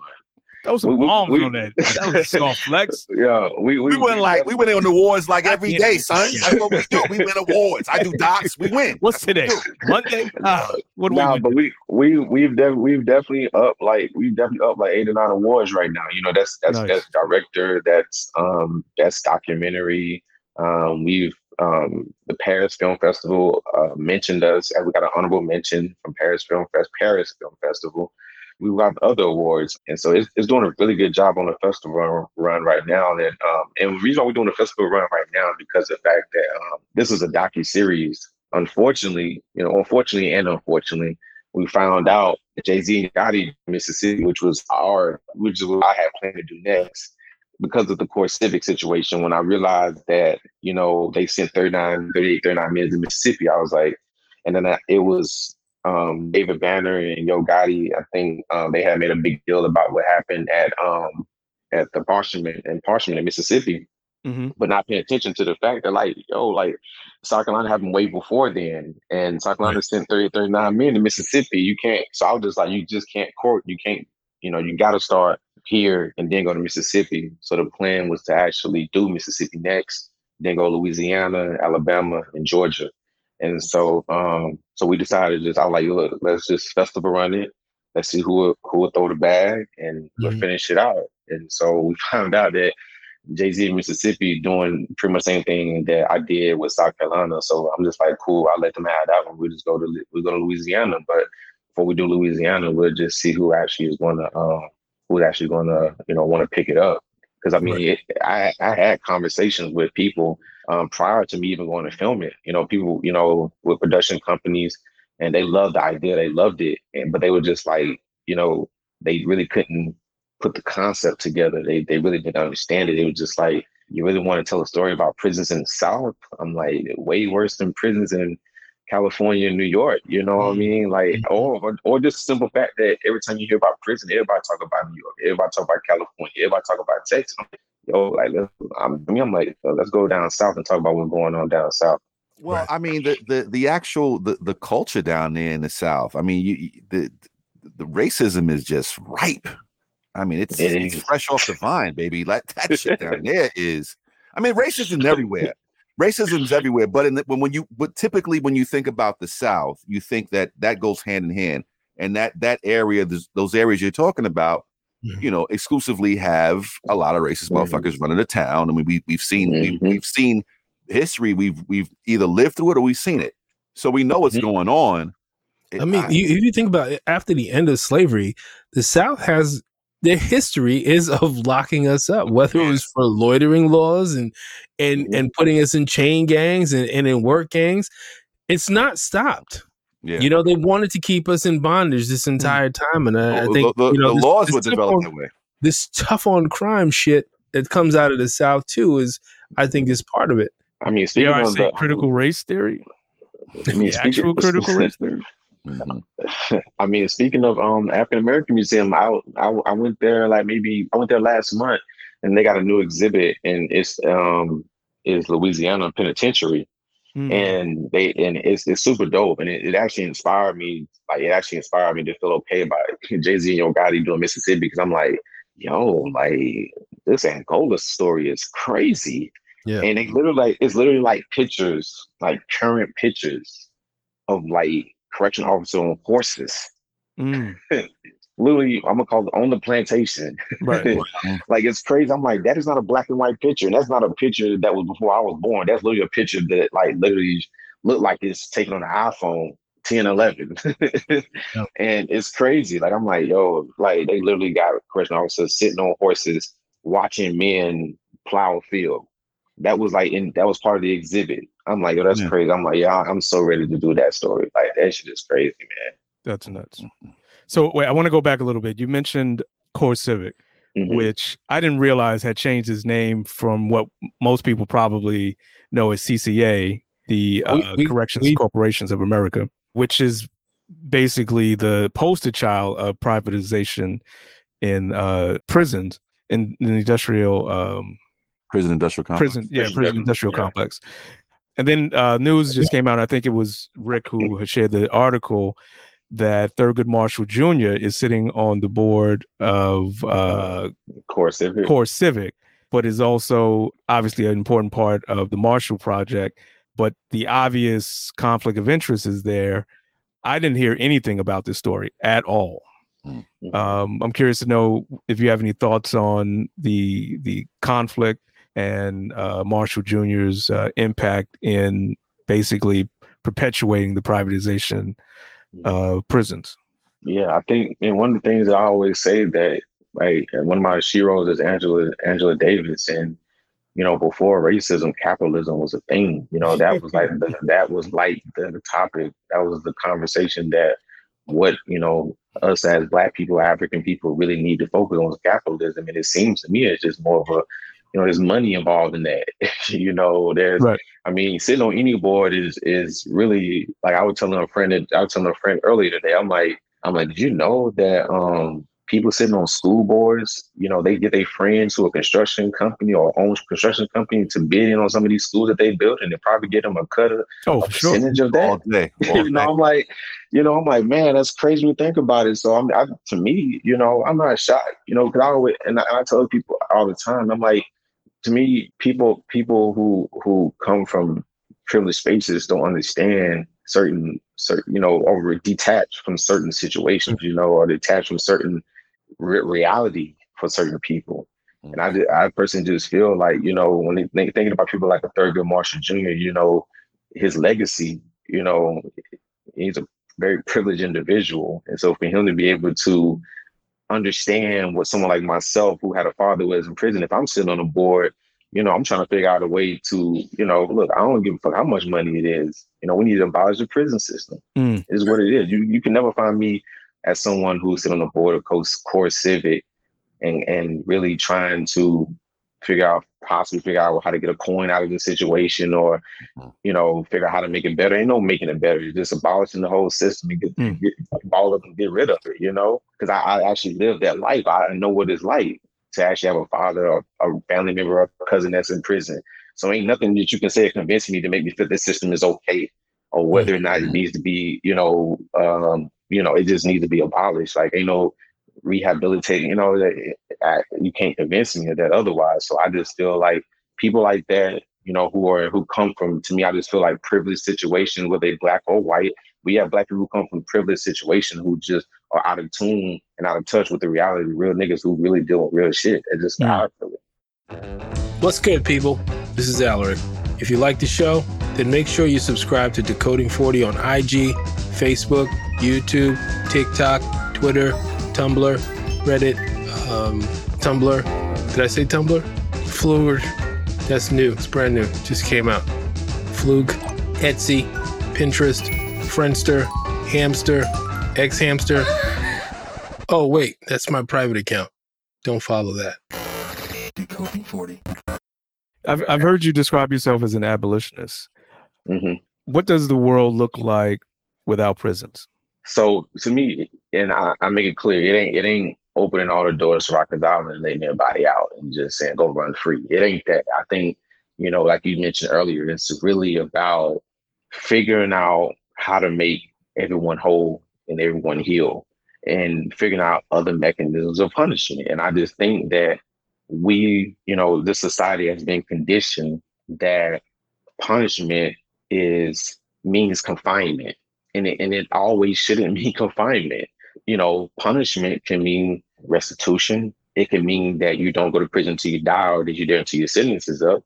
That was a bomb on that. That was a flex. Yeah, we we, we went we, like we went on awards like every day, son. That's what we do. We win awards. I do docs. We win. What's today? Monday. Uh, what do nah, we? But we we we've def- we've definitely up like we've definitely up like eight or nine awards right now. You know, that's that's nice. That's director. That's um that's documentary. Um, we've um the Paris Film Festival uh, mentioned us. We got an honorable mention from Paris Film Fest. Paris Film Festival. We've got other awards. And so it's, it's doing a really good job on the festival run, run right now. And um, and the reason why we're doing the festival run right now is because of the fact that um, this is a docu-series. Unfortunately, you know, unfortunately and unfortunately, we found out that Jay-Z got in Mississippi, which was our, which is what I had planned to do next. Because of the Core Civic situation, when I realized that, you know, they sent thirty-nine, thirty-eight, thirty-nine minutes to Mississippi, I was like, and then I, it was, Um, David Banner and Yo Gotti, I think um, they had made a big deal about what happened at um, at the Parchman and Parchman in Mississippi, mm-hmm. but not paying attention to the fact that like yo, like South Carolina happened way before then, and South Carolina right. sent thirty, thirty-nine men to Mississippi. You can't. So I was just like, you just can't court. You can't. You know, you got to start here and then go to Mississippi. So the plan was to actually do Mississippi next, then go Louisiana, Alabama, and Georgia. And so, um, so we decided just I was like, look, let's just festival run it. Let's see who will, who will throw the bag, and mm-hmm. we'll finish it out. And so we found out that Jay-Z in Mississippi doing pretty much the same thing that I did with South Carolina. So I'm just like, cool, I'll let them have that one. We just go to we go to Louisiana, but before we do Louisiana, we'll just see who actually is going to um, who's actually going to you know want to pick it up. Because I mean, right. it, I I had conversations with people um, prior to me even going to film it. You know, people, you know, with production companies, and they loved the idea, they loved it, and but they were just like, you know, they really couldn't put the concept together. They they really didn't understand it. It was just like, you really want to tell a story about prisons in the South? I'm like, way worse than prisons in California and New York. You know what I mean? Like, or or, or just the simple fact that every time you hear about prison, everybody talk about New York, everybody talk about California, everybody talk about Texas. I'm like, yo, like, let's, I'm, I mean, I'm like, yo, let's go down south and talk about what's going on down south. Well, right. I mean, the the the actual the, the culture down there in the South. I mean, you the the racism is just ripe. I mean, it's it it's fresh off the vine, baby. Like that shit down there is. I mean, racism everywhere. Racism's everywhere, but in the, when when you but typically when you think about the South, you think that that goes hand in hand, and that that area, those areas you're talking about, mm-hmm. you know, exclusively have a lot of racist mm-hmm. motherfuckers running the town. I mean, we we've seen mm-hmm. we, we've seen history. We've we've either lived through it or we've seen it, so we know what's mm-hmm. going on. It, I mean, I, you, if you think about it, after the end of slavery, the South has. Their history is of locking us up, whether it was for loitering laws and and and putting us in chain gangs and, and in work gangs. It's not stopped. Yeah. You know, they wanted to keep us in bondage this entire time. And I, I think the, the, you know, the this, laws this were developed on, that way. This tough on crime shit that comes out of the South, too, is I think is part of it. I mean, they are saying critical race theory. I mean, the actual critical race theory. Mm-hmm. I mean, speaking of um African American Museum, I, I I went there like maybe I went there last month, and they got a new exhibit, and it's um is Louisiana Penitentiary, mm-hmm. and they and it's it's super dope, and it, it actually inspired me. Like it actually inspired me to feel okay about Jay-Z and Yo Gotti doing Mississippi, because I'm like, yo, like this Angola story is crazy, yeah. And it literally like it's literally like pictures, like current pictures of like. Correction officer on horses. Mm. literally, I'm gonna call it on the plantation. Right. Like, it's crazy. I'm like, that is not a black and white picture. And that's not a picture that was before I was born. That's literally a picture that like literally looked like it's taken on an iPhone ten, eleven. Yep. And it's crazy. Like, I'm like, yo, like they literally got correctional officers sitting on horses, watching men plow a field. That was like in that was part of the exhibit. I'm like, yo, that's yeah. crazy. I'm like, yeah, I'm so ready to do that story. Like, that shit is crazy, man. That's nuts. So wait, I want to go back a little bit. You mentioned Core Civic, mm-hmm. which I didn't realize had changed its name from what most people probably know as C C A, the uh, we, we, Corrections we, Corporations of America, which is basically the poster child of privatization in uh, prisons, in, in the industrial um, prison industrial complex. Prison, yeah, prison, prison industrial yeah. complex. And then uh, news just came out. I think it was Rick who had shared the article that Thurgood Marshall Junior is sitting on the board of uh, Core Civic. Core Civic, but is also obviously an important part of the Marshall Project. But the obvious conflict of interest is there. I didn't hear anything about this story at all. Mm-hmm. Um, I'm curious to know if you have any thoughts on the the conflict and uh, Marshall Junior's uh, impact in basically perpetuating the privatization of uh, prisons. Yeah, I think, and one of the things that I always say that, like, one of my sheroes is Angela Angela Davis, and you know, before racism, capitalism was a thing. You know, that was like the, that was like the topic. That was the conversation that what you know us as Black people, African people, really need to focus on is capitalism. And it seems to me it's just more of a you know, there's money involved in that. you know, there's, right. I mean, sitting on any board is is really like I was telling a friend. That, I was telling a friend earlier today. I'm like, I'm like, did you know that um, people sitting on school boards, you know, they get their friends who are construction company or own construction company to bid in on some of these schools that they built, and they probably get them a cut of oh, a percentage sure. of that. All day. All you know, day. I'm like, you know, I'm like, man, that's crazy to think about it. So I'm, I, to me, you know, I'm not shocked, you know, because I always and I, I tell people all the time, I'm like. To me, people people who who come from privileged spaces don't understand certain certain you know or detached from certain situations, you know, or detached from certain re- reality for certain people. And I I personally just feel like you know when they think, thinking about people like a Thurgood Marshall Junior, you know, his legacy, you know, he's a very privileged individual, and so for him to be able to understand what someone like myself who had a father who was in prison, if I'm sitting on a board, you know, I'm trying to figure out a way to, you know, look, I don't give a fuck how much money it is. You know, we need to abolish the prison system. Mm. It's what it is. You you can never find me as someone who's sitting on the board of Core Civic and, and really trying to figure out, possibly figure out how to get a coin out of the situation or, you know, figure out how to make it better. Ain't no making it better. You're just abolishing the whole system and get, mm. get ball up and get rid of it, you know? Because I, I actually lived that life. I know what it's like to actually have a father or a family member or a cousin that's in prison. So ain't nothing that you can say convincing me to make me feel this system is okay or whether or not it needs to be, you know, um, you know, it just needs to be abolished. Like, ain't no rehabilitating, you know, that I, you can't convince me of that otherwise. So I just feel like people like that, you know, who are who come from, to me, I just feel like privileged situations, whether they Black or white. We have Black people who come from privileged situations who just are out of tune and out of touch with the reality. Real niggas who really deal with real shit. It's just how I feel it. What's good, people? This is Alaric. If you like the show, then make sure you subscribe to Decoding forty on I G, Facebook, YouTube, TikTok, Twitter, Tumblr, Reddit, um, Tumblr. Did I say Tumblr? Flug. That's new. It's brand new. Just came out. Flug, Etsy, Pinterest, Friendster, Hamster, X-Hamster. Oh, wait. That's my private account. Don't follow that. Decoding forty. I've, I've heard you describe yourself as an abolitionist. Mm-hmm. What does the world look like without prisons? So to me, and I, I make it clear, it ain't it ain't opening all the doors to Rikers Island and letting everybody out and just saying go run free. It ain't that. I think, you know, like you mentioned earlier, it's really about figuring out how to make everyone whole and everyone heal and figuring out other mechanisms of punishment. And I just think that we, you know, this society has been conditioned that punishment is means confinement. And it, and it always shouldn't mean confinement. you know, punishment can mean restitution. It can mean that you don't go to prison until you die, or that you're there until your sentence is up.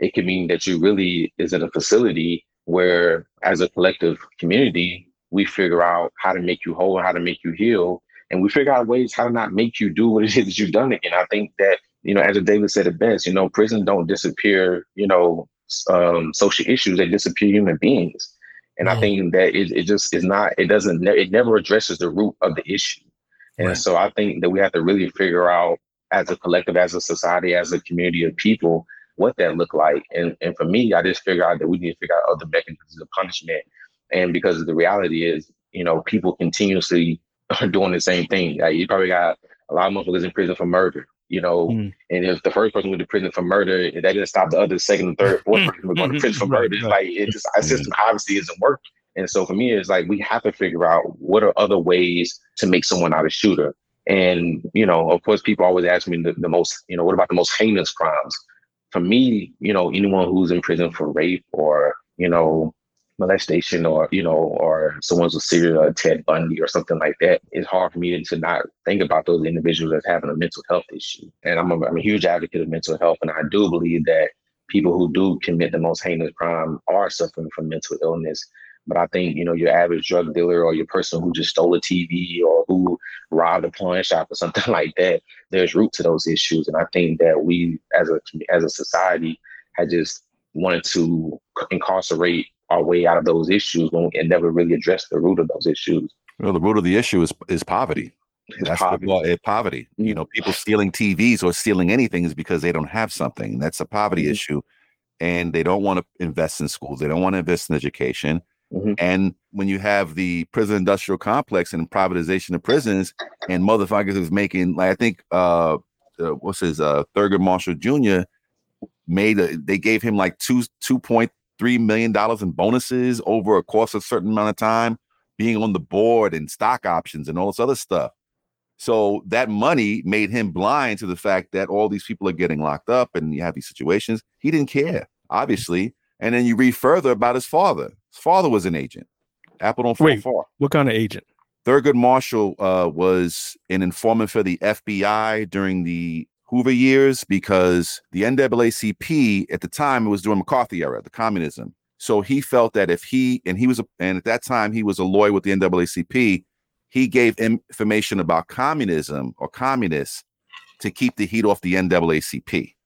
It can mean that you really is in a facility where, as a collective community, we figure out how to make you whole and how to make you heal. And we figure out ways how to not make you do what it is that you've done again. I think that, you know, as David said it best, you know, prison don't disappear, you know, um, social issues, they disappear human beings. And mm-hmm. I think that it, it just is not, it doesn't, it never addresses the root of the issue. And right. so I think that we have to really figure out as a collective, as a society, as a community of people, what that look like. And and for me, I just figure out that we need to figure out other mechanisms of punishment. And because the reality is, you know, people continuously are doing the same thing. Like, you probably got a lot of motherfuckers in prison for murder, you know, mm. and if the first person went to prison for murder, that didn't stop the other, second, and third, fourth person from going to prison for murder. It's like, it just, our system obviously isn't working. And so for me, it's like, we have to figure out what are other ways to make someone not a shooter. And, you know, of course, people always ask me the, the most, you know, what about the most heinous crimes? For me, you know, anyone who's in prison for rape or, you know, molestation or, you know, or someone's a serial uh, Ted Bundy or something like that, it's hard for me to not think about those individuals as having a mental health issue. And I'm a, I'm a huge advocate of mental health. And I do believe that people who do commit the most heinous crime are suffering from mental illness. But I think, you know, your average drug dealer or your person who just stole a T V or who robbed a pawn shop or something like that, there's root to those issues. And I think that we as a as a society had just wanted to incarcerate our way out of those issues when we never really addressed the root of those issues. Well, the root of the issue is is poverty. It's that's poverty. The, uh, poverty. Mm-hmm. You know, people stealing T Vs or stealing anything is because they don't have something. That's a poverty mm-hmm. issue. And they don't want to invest in schools. They don't want to invest in education. Mm-hmm. And when you have the prison industrial complex and privatization of prisons and motherfuckers who's making, like, I think, uh, uh what's his, uh, Thurgood Marshall Junior made, a, they gave him like two, two point three million dollars in bonuses over a course of a certain amount of time being on the board and stock options and all this other stuff. So that money made him blind to the fact that all these people are getting locked up and you have these situations. He didn't care, obviously. And then you read further about his father. His father was an agent. Apple don't fall Wait, far. What kind of agent? Thurgood Marshall uh, was an informant for the F B I during the Hoover years because the N double A C P at the time, it was during McCarthy era, the communism. So he felt that if he, and he was, a, and at that time he was a lawyer with the N double A C P, he gave information about communism or communists to keep the heat off the N double A C P.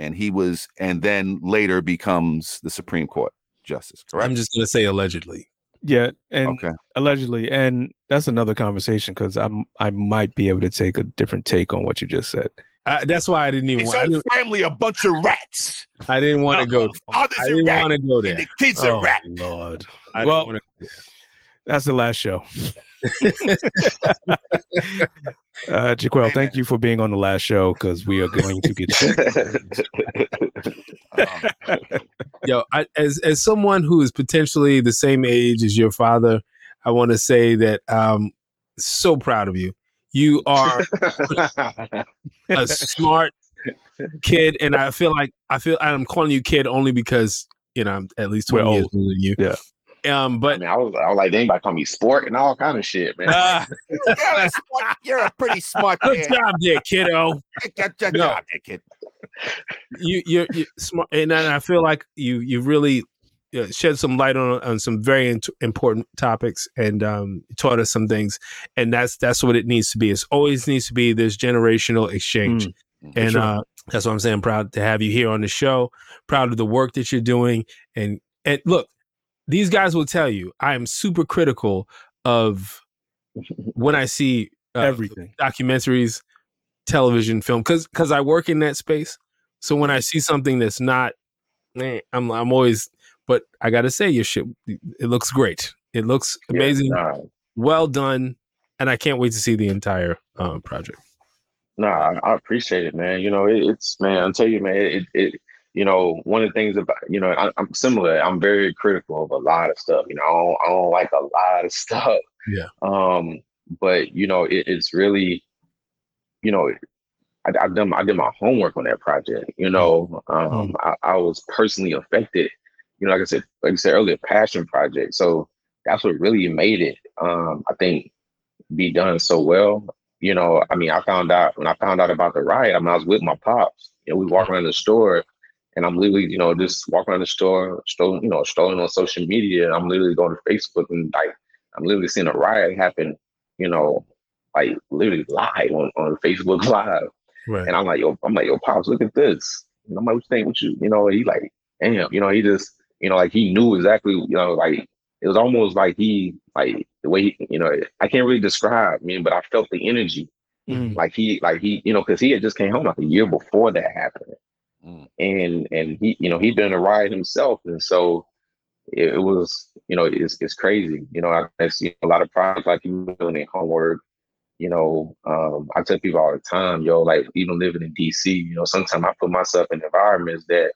And he was, and then later becomes the Supreme Court justice, correct? I'm just going to say allegedly. Yeah, and okay. allegedly. And that's another conversation because I'm I might be able to take a different take on what you just said. I, that's why I didn't even want to. Family a bunch of rats. I didn't want to go I didn't want to go there. The kids are rats. Oh, Lord. I well, didn't go there. That's the last show. Uh, Jaquel, thank you for being on the last show because we are going to get. um, Yo, I, as as someone who is potentially the same age as your father, I want to say that I'm so proud of you. You are a smart kid, and I feel like I feel I'm calling you kid only because you know I'm at least twenty years older than you. Yeah. Um, but I, mean, I, was, I was like, they ain't about to call me sport and all kind of shit, man. Uh, you're, a sport, you're a pretty smart kid. Good job there, kiddo. Good, good no. job there, kid. You, you're, you're smart, and I feel like you you really you know, shed some light on, on some very in- important topics and um, taught us some things, and that's that's what it needs to be. It always needs to be this generational exchange, mm, and sure. uh, that's what I'm saying. Proud to have you here on the show. Proud of the work that you're doing, and and look. These guys will tell you I am super critical of when I see uh, everything, documentaries, television, film, because because I work in that space. So when I see something that's not, eh, I'm I'm always. But I gotta say, your shit, it looks great. It looks amazing, yeah, nah. well done, and I can't wait to see the entire um, project. Nah, I appreciate it, man. You know, it, it's man. I'll tell you, man. It. it You know, one of the things about, you know, I, I'm similar. I'm very critical of a lot of stuff. You know, I don't, I don't like a lot of stuff. Yeah. Um, but, you know, it, it's really, you know, I, I've done, I did my homework on that project. You know, um, mm. I, I was personally affected. You know, like I said, like I said earlier, passion project. So that's what really made it. Um, I think be done so well. You know, I mean, I found out when I found out about the riot, I mean, I was with my pops and we walk around the store and I'm literally, you know, just walking around the store, strolling, you know, strolling on social media. And I'm literally going to Facebook and like, I'm literally seeing a riot happen, you know, like literally live on, on Facebook Live. Right. And I'm like, yo, I'm like, yo, pops, look at this. And I'm like, what you think? What you, you know, he like, damn, you know, he just, you know, like he knew exactly, you know, like, it was almost like he, like the way, he, you know, I can't really describe, I mean, but I felt the energy. Mm. Like he, like he, you know, cause he had just came home like a year before that happened. Mm. And, and he, you know, he'd been a riot himself. And so it, it was, you know, it's, it's crazy. You know, I, I see a lot of problems like you doing their homework, you know, um, I tell people all the time, yo, like even living in D C, you know, sometimes I put myself in environments that,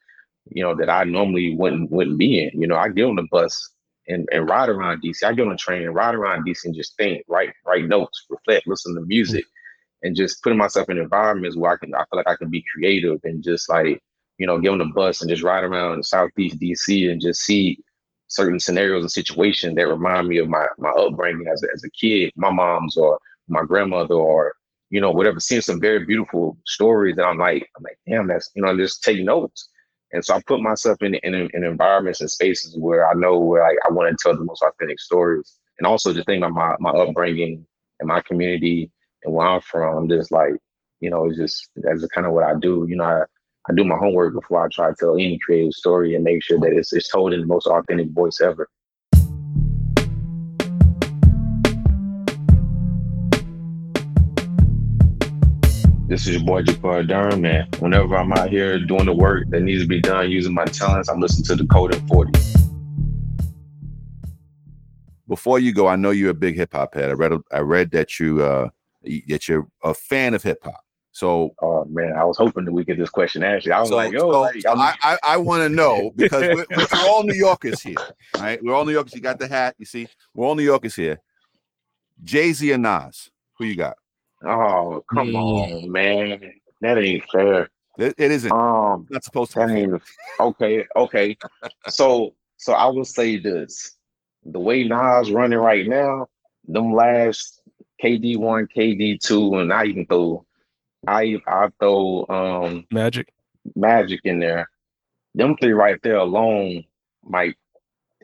you know, that I normally wouldn't, wouldn't be in, you know, I get on the bus and, and ride around D C. I get on a train and ride around D C and just think, write, write notes, reflect, listen to music, and just putting myself in environments where I can, I feel like I can be creative and just like, you know, get on the bus and just ride around Southeast D C and just see certain scenarios and situations that remind me of my, my upbringing as a, as a kid, my mom's or my grandmother or, you know, whatever, seeing some very beautiful stories that I'm like, I'm like, damn, that's, you know, just take notes. And so I put myself in, in in environments and spaces where I know where I, I want to tell the most authentic stories. And also to think about my, my upbringing and my community and where I'm from, just like, you know, it's just, that's kind of what I do. You know, I, I do my homework before I try to tell any creative story and make sure that it's, it's told in the most authentic voice ever. This is your boy, Jaquel Durham, and whenever I'm out here doing the work that needs to be done using my talents, I'm listening to Decoding forty. Before you go, I know you're a big hip hop head. I read, I read that you, uh, that you're a fan of hip hop. So, oh man, I was hoping that we get this question answered. I was so, like, yo, so, like, so I, I, I want to know because we're, we're all New Yorkers here, right? We're all New Yorkers. You got the hat, you see. We're all New Yorkers here. Jay-Z and Nas, who you got? Oh, come mm. on, man. That ain't fair. It, it isn't. Um, not supposed to. That ain't, okay, okay. so, so I will say this. The way Nas running right now, them last K D one, K D two, and I even throw, I, I throw um, Magic. Magic in there. Them three right there alone might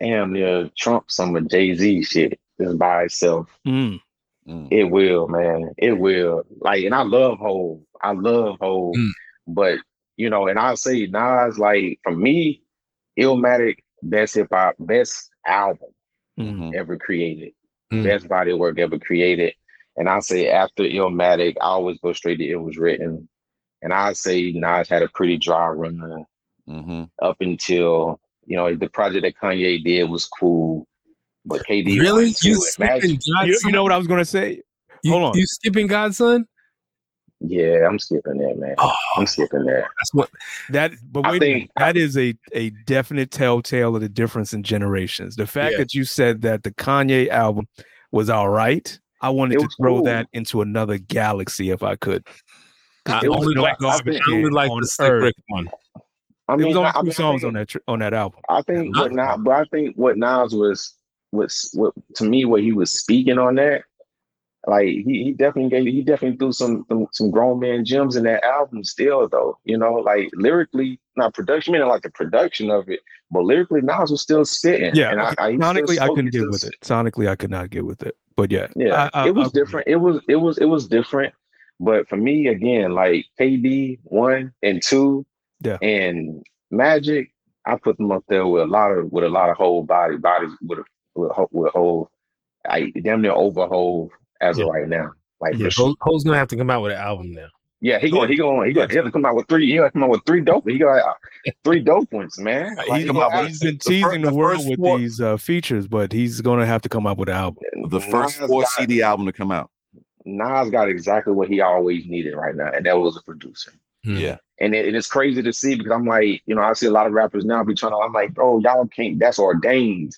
damn near trump some of Jay-Z shit just by itself. Mm. Mm. It will, man. It will. Like, and I love Hov. I love Hov. Mm. But, you know, and I'll say Nas, like, for me, Illmatic, best hip hop, best album mm-hmm. ever created, mm. best body of work ever created. And I'll say after Illmatic, I always go straight to It Was Written. And I'll say Nas had a pretty dry run mm-hmm. up until, you know, the project that Kanye did was cool. But K D, really? You, you, you know what I was gonna say? You, Hold on, you skipping Godson? Yeah, I'm skipping that, man. Oh, I'm skipping that. That's what that. But wait, think, that I, is a, a definite telltale of the difference in generations. The fact yeah. that you said that the Kanye album was all right, I wanted to throw cool. that into another galaxy if I could. I it only like the Slick one. I mean, there was only I, two I mean, songs think, on that on that album. I think, what Nas, but I think what Nas was. Was what to me what he was speaking on that, like he, he definitely gave he definitely threw some some grown man gems in that album still though, you know, like lyrically, not production, meaning like the production of it, but lyrically Nas was still spitting. Yeah, and I, I, sonically I couldn't get with it. Sonically I could not get with it. But yeah, yeah, I, I, it was I, different. I, it was it was it was different. But for me again, like K D one and two, yeah, and Magic, I put them up there with a lot of with a lot of whole body bodies with a With, with Hov, I damn near over Hov as yeah. of right now. Like yeah, sure. Hov's gonna have to come out with an album now. Yeah, he going he going he going to come out with three. He gonna come out with three dope. He got uh, three dope ones, man. Like, he's, out, he's been the teasing the, the world with four, these uh, features, but he's gonna have to come out with an album. The first Nas four got, C D album to come out. Nas got exactly what he always needed right now, and that was a producer. Yeah, and it, it's crazy to see because I'm like, you know, I see a lot of rappers now be trying to. I'm like, bro, y'all can't. That's ordained.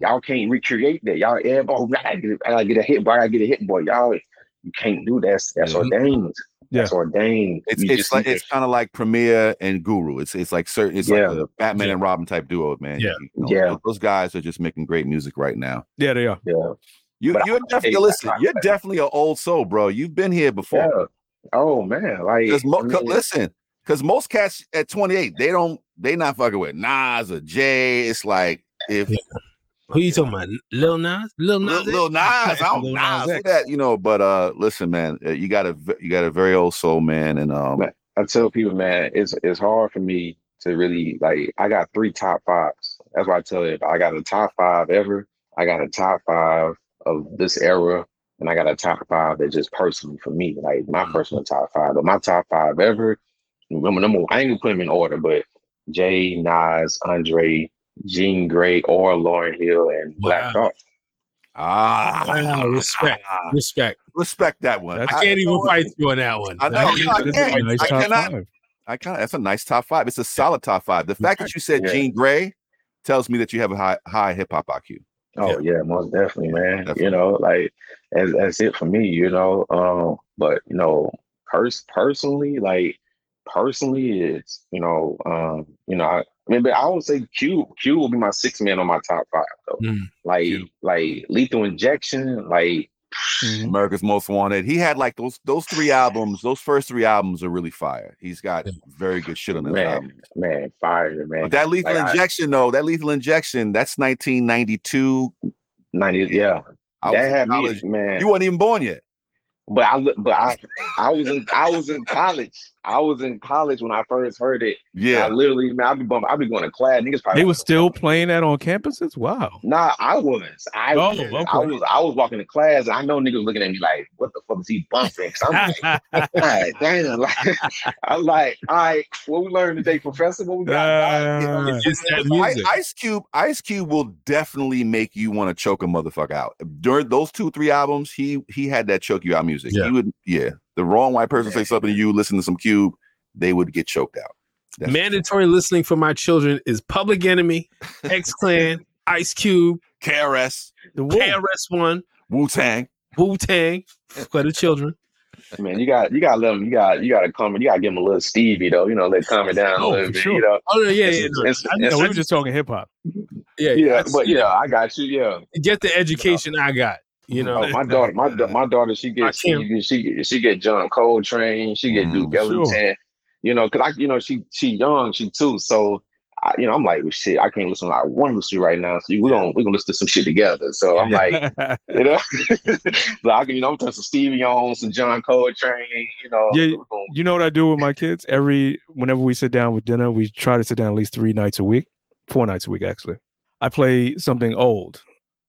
Y'all can't recreate that. Y'all, oh, I gotta, I gotta get a hit boy. I gotta get a hit boy. Y'all, you can't do that. That's, that's mm-hmm. ordained. Yeah. That's ordained. It's you it's like it's kind of like Premier and Guru. It's it's like certain. It's yeah. like the Batman yeah. and Robin type duo, man. Yeah, you know, yeah. Those guys are just making great music right now. Yeah, they are. Yeah. You, you're definitely listen. You're like definitely an old soul, bro. You've been here before. Yeah. Oh man, like Cause mo- I mean, cause, listen, because most cats at twenty-eight, they don't, they not fucking with Nas or Jay. It's like if who you talking about, Lil Nas, Lil Nas, Lil, Lil Nas, I don't Nas, Nas that you know. But uh, listen, man, you got a you got a very old soul, man, and um, I tell people, man, it's it's hard for me to really like. I got three top fives. That's why I tell you, I got a top five ever. I got a top five of this era. And I got a top five that just personally for me, like my personal top five, but my top five ever. Remember, number one, I ain't gonna put them in order, but Jay, Nas, Andre, Gene Gray, or Lauryn Hill, and Black Thought. Wow. Ah, wow, respect, respect, respect that one. I can't I, even I, fight you on that one. I know, I, I, I, can't, nice I cannot. Five. I can't. That's a nice top five. It's a solid top five. The fact that you said yeah. Gene Gray tells me that you have a high, high hip hop I Q. Oh yeah. yeah, most definitely, man. Definitely. You know, like as that's it for me, you know. Um, but you know, pers- personally, like personally, it's you know, um, you know, I, I mean, but I would say Q, Q will be my sixth man on my top five though. Mm, like, Q. like Lethal Injection, like mm-hmm. America's Most Wanted. He had like those those three albums. Those first three albums are really fire. He's got very good shit on that man, album. Man, fire, man. But that Lethal like, Injection, I, though, that Lethal Injection, that's nineteen ninety-two. ninety, yeah. I that had me, man. You weren't even born yet. But I, but I, I was in, I was in college. I was in college when I first heard it. Yeah, I literally, man, I be bumping. I be going to class. Niggas probably they were still bumping. Playing that on campuses. Wow. Nah, I was. I, oh, was, okay. I was. I was walking to class. I know niggas looking at me like, "What the fuck is he bumping?" I'm like, God, damn. Like, I'm like, all right, what we learned today, Professor? What we got? Uh, it's just that music. Ice Cube. Ice Cube will definitely make you want to choke a motherfucker out. During those two, three albums, he he had that choke you out music. Yeah. He would, yeah. The wrong white person yeah. say something to you, listen to some Cube, they would get choked out. That's mandatory listening for my children is Public Enemy, X-Clan, Ice Cube, K R S, the Woo. K R S One, Wu-Tang, Wu-Tang for the children. Man, you got you got to let them. You got you got to calm. You got to give them a little Stevie though. You know, let calm it down oh, a little bit. Sure. You know, oh yeah, yeah. It's, yeah. It's, I, it's, no, we were just talking hip hop. Yeah, yeah, but yeah, I got you. Yeah, get the education yeah. I got. You know, oh, my daughter, my my daughter, she gets she, she she get John Coltrane, she get Duke Ellington, sure. you know, because I, you know, she she young, she too, so I, you know, I'm like, well, shit, I can't listen to like one mystery right now, so we gonna we gonna listen to some shit together. So I'm yeah. like, you know, like you know, I'm touching some Stevie on some John Coltrane, you know. Yeah, you know what I do with my kids? Every whenever we sit down with dinner, we try to sit down at least three nights a week, four nights a week actually. I play something old,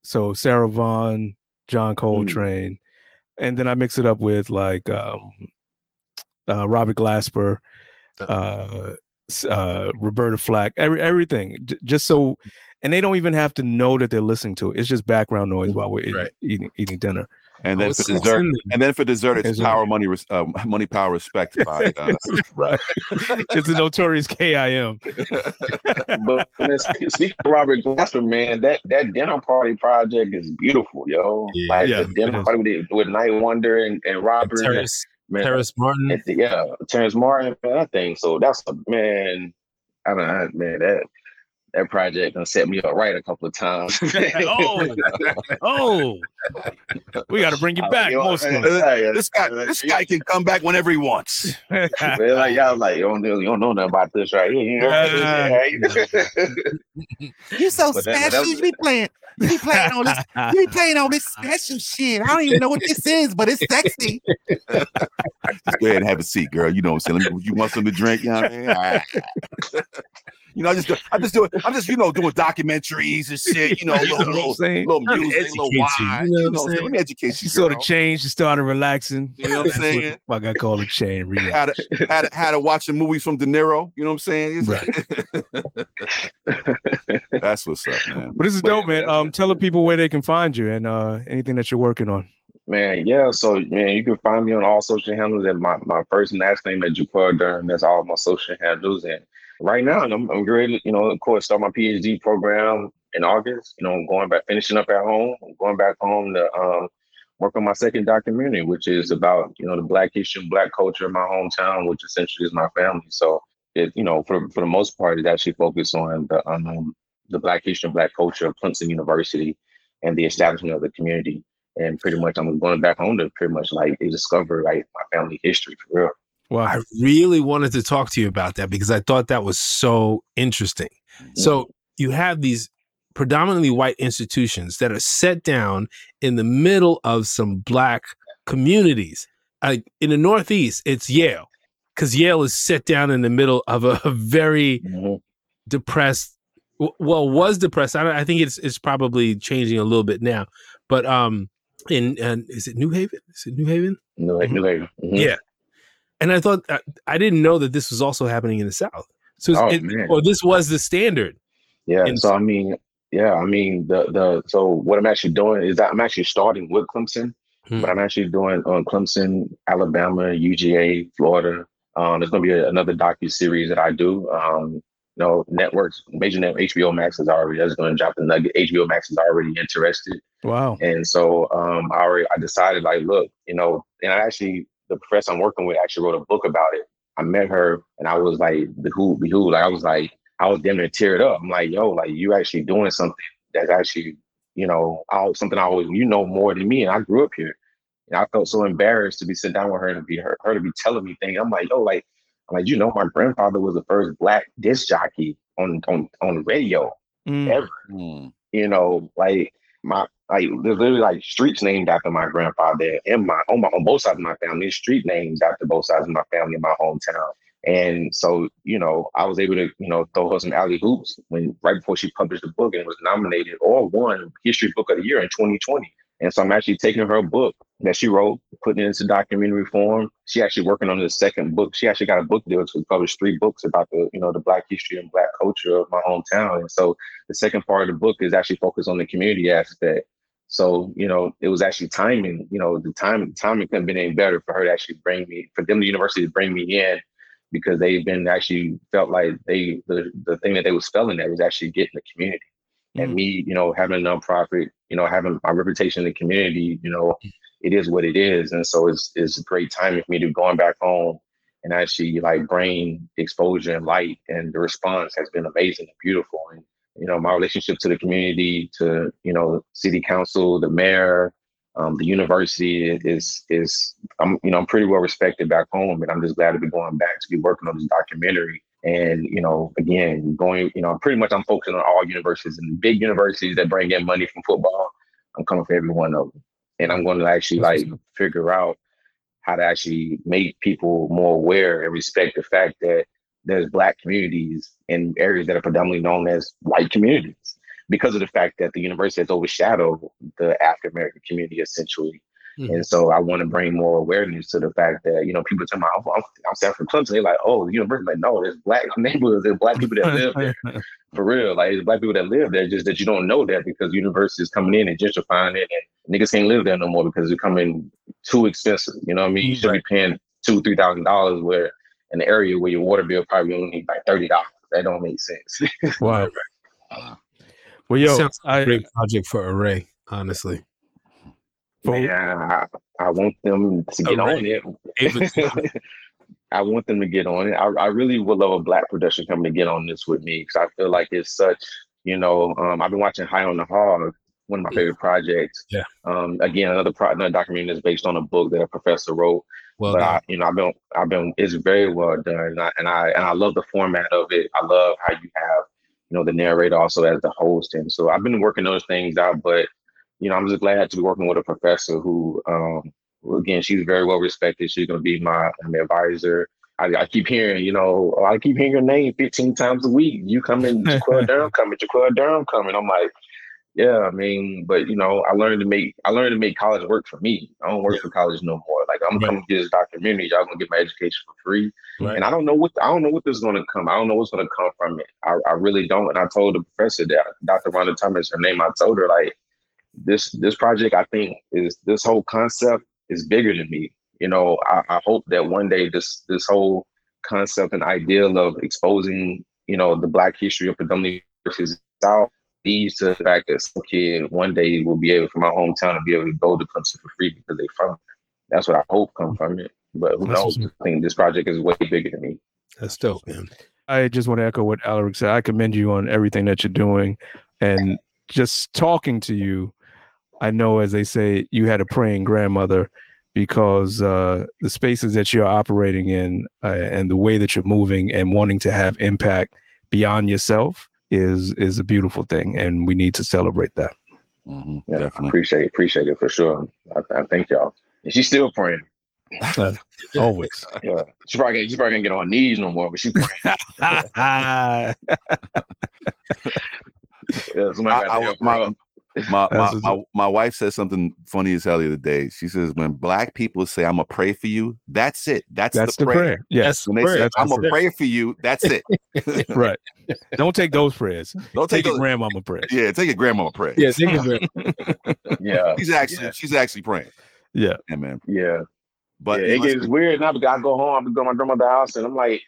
so Sarah Vaughan. John Coltrane, mm. and then I mix it up with like um, uh, Robert Glasper, uh, uh, Roberta Flack, every, everything. J- just so, and they don't even have to know that they're listening to it. It's just background noise while we're right. eating, eating eating dinner. And then oh, for dessert, the- and then for dessert, it's, it's power, right. money, res- uh, money, power, respect. By, uh, right, it's a notorious K I M. But man, speaking of Robert Glasper, man, that, that dinner party project is beautiful, yo. Yeah, like yeah, the dinner party with, with Night Wonder and, and Robert, and Terrence, man, Terrence Martin, the, yeah, Terrence Martin, man. I think so. That's a man. I don't know, man. That. That project done set me up right a couple of times. oh, oh, we got to bring you back. You know, most man, this guy, this guy can come back whenever he wants. Man, like y'all, like you don't, you don't know nothing about this, right? You uh, you're so but special. That, you be playing, you be playing on this, you be playing on this special shit. I don't even know what this is, but it's sexy. Go ahead and have a seat, girl. You know what I'm saying? Let me, you want something to drink? You know what I mean? All right. You know, I just, I just doing, I'm just, you know, doing documentaries and shit. You know, little, you know little, little, little music, little wine. You know what I'm saying? Let me educate you. She sort of changed. She started relaxing. You know what I'm saying? I got called a chain. Relax. How to, how to, how to watch a movie from De Niro. You know what I'm saying? Right. That's what's up, man. But this is dope, man. Um, tell the people where they can find you and uh, anything that you're working on. Man, yeah. So, man, you can find me on all social handles at my, my first and last name at Jaquel Durham. That's all my social handles and. Right now, I'm I'm great. You know, of course, start my P H D program in August. You know, I'm going back, finishing up at home. I'm going back home to um, work on my second documentary, which is about you know the Black history, Black culture in my hometown, which essentially is my family. So, it you know, for for the most part, it actually focused on the um, the Black history, Black culture of Clemson University, and the establishment of the community. And pretty much I'm going back home to pretty much like discover like my family history for real. Well, I really wanted to talk to you about that because I thought that was so interesting. Mm-hmm. So you have these predominantly white institutions that are set down in the middle of some black communities. Like in the Northeast, it's Yale, because Yale is set down in the middle of a, a very mm-hmm. depressed, well, was depressed. I, don't, I think it's it's probably changing a little bit now, but um, in uh, is it New Haven? Is it New Haven? No, New Haven. Mm-hmm. Yeah. And I thought, I, I didn't know that this was also happening in the South. So, oh, it, or this was the standard. Yeah. So, I mean, yeah, I mean, the, the, so what I'm actually doing is I'm actually starting with Clemson, hmm. but I'm actually doing um, Clemson, Alabama, U G A, Florida. Um, there's going to be a, another docuseries that I do. Um, you know, networks, major network, H B O Max is already, that's going to drop the nugget. H B O Max is already interested. Wow. And so, um, I already, I decided, like, look, you know, and I actually, the professor I'm working with actually wrote a book about it. I met her and I was like, behoove, behoove. Like, I was like, I was damn near teared up. I'm like, yo, like you actually doing something that's actually, you know, I, something I always, you know, more than me. And I grew up here. And I felt so embarrassed to be sitting down with her and to be her, her to be telling me things. I'm like, yo, like, I'm like, you know, my grandfather was the first black disc jockey on on, on radio mm. ever. Mm. You know, like my, like there's literally like streets named after my grandfather and my on my on both sides of my family, street names after both sides of my family in my hometown. And so, you know, I was able to, you know, throw her some alley hoops when right before she published the book and was nominated or won History Book of the Year in twenty twenty. And so I'm actually taking her book that she wrote, putting it into documentary form. She actually working on the second book. She actually got a book deal to publish three books about the, you know, the black history and black culture of my hometown. And so the second part of the book is actually focused on the community aspect. So, you know, it was actually timing, you know, the time, timing couldn't have been any better for her to actually bring me, for them, the university to bring me in, because they've been actually felt like they, the, the thing that they was failing at was actually getting the community. Mm-hmm. And me, you know, having a nonprofit, you know, having my reputation in the community, you know, it is what it is. And so it's, it's a great time for me to going back home and actually like bring exposure and light, and the response has been amazing and beautiful. And, you know, my relationship to the community, to, you know, city council, the mayor, um, the university is, is, I'm, you know, I'm pretty well respected back home, and I'm just glad to be going back to be working on this documentary. And, you know, again, going, you know, pretty much I'm focusing on all universities and big universities that bring in money from football. I'm coming for every one of them. And I'm going to actually like figure out how to actually make people more aware and respect the fact that there's black communities in areas that are predominantly known as white communities, because of the fact that the university has overshadowed the African-American community essentially. Mm-hmm. And so I want to bring more awareness to the fact that, you know, people tell me, I'm, I'm, I'm South from Clemson. They're like, oh, the university. Like, no, there's black neighborhoods. There's black people that live there for real. Like, there's black people that live there, just that you don't know that, because university is coming in and gentrifying it. And niggas can't live there no more because they're coming too expensive. You know what I mean? You should be paying two, three thousand dollars where an area where your water bill probably only needs like thirty dollars. That don't make sense. Wow. Well, yo, sounds like I, a great project for Array, honestly. For, yeah, I, I want them to get Array. on it. I want them to get on it. I, I really would love a black production company to get on this with me, because I feel like it's such, you know, um, I've been watching High on the Hog, one of my favorite projects. Yeah. Um, again, another, pro- another documentary that's based on a book that a professor wrote. Well, but I, you know, I've been, I've been, it's very well done, and I, and I, and I love the format of it. I love how you have, you know, the narrator also as the host, and so I've been working those things out. But, you know, I'm just glad to be working with a professor who, um, again, she's very well respected. She's going to be my, my advisor. I, I keep hearing, you know, I keep hearing your name fifteen times a week. You coming, Jaquel Durham coming, Jaquel Durham coming. I'm like, yeah, I mean, but, you know, I learned to make, I learned to make college work for me. I don't work yeah. for college no more. Like, I'm yeah. coming to this documentary. Y'all gonna get my education for free. Right. And I don't know what, I don't know what this is gonna come. I don't know what's gonna come from it. I, I really don't. And I told the professor that, Doctor Rhonda Thomas, her name, I told her, like, this, this project, I think is, this whole concept is bigger than me. You know, I, I hope that one day this, this whole concept and ideal of exposing, you know, the black history of predominantly versus South, leads to the fact that some kid one day will be able, from my hometown, to be able to go to Clemson for free because they from it. That's what I hope come from it. But who knows? I think this project is way bigger than me. That's dope, man. I just want to echo what Alaric said. I commend you on everything that you're doing, and just talking to you, I know, as they say, you had a praying grandmother, because uh, the spaces that you're operating in uh, and the way that you're moving and wanting to have impact beyond yourself is is a beautiful thing. And we need to celebrate that. Mm-hmm, yeah, definitely. Appreciate, appreciate it for sure. I, I thank y'all. And she's still praying. Always. Yeah. She probably she probably can't get on her knees no more, but she praying. yeah, somebody I, I, my, my, my, my, my wife says something funny as hell the other day. She says, when black people say, I'm going to pray for you, that's it. That's, that's the, the prayer. prayer. Yes. When they prayer. say, I'm going to pray for you, that's it. Right. Don't take those prayers. Don't take, take your grandmama prayer. Yeah, take your grandmama prayer. Yeah, take your grandmama. Yeah. She's actually, yeah. she's actually praying. Yeah. Yeah, man. Yeah. But yeah, it gets be- weird now because I go home, I go to my grandmother's house, and I'm like,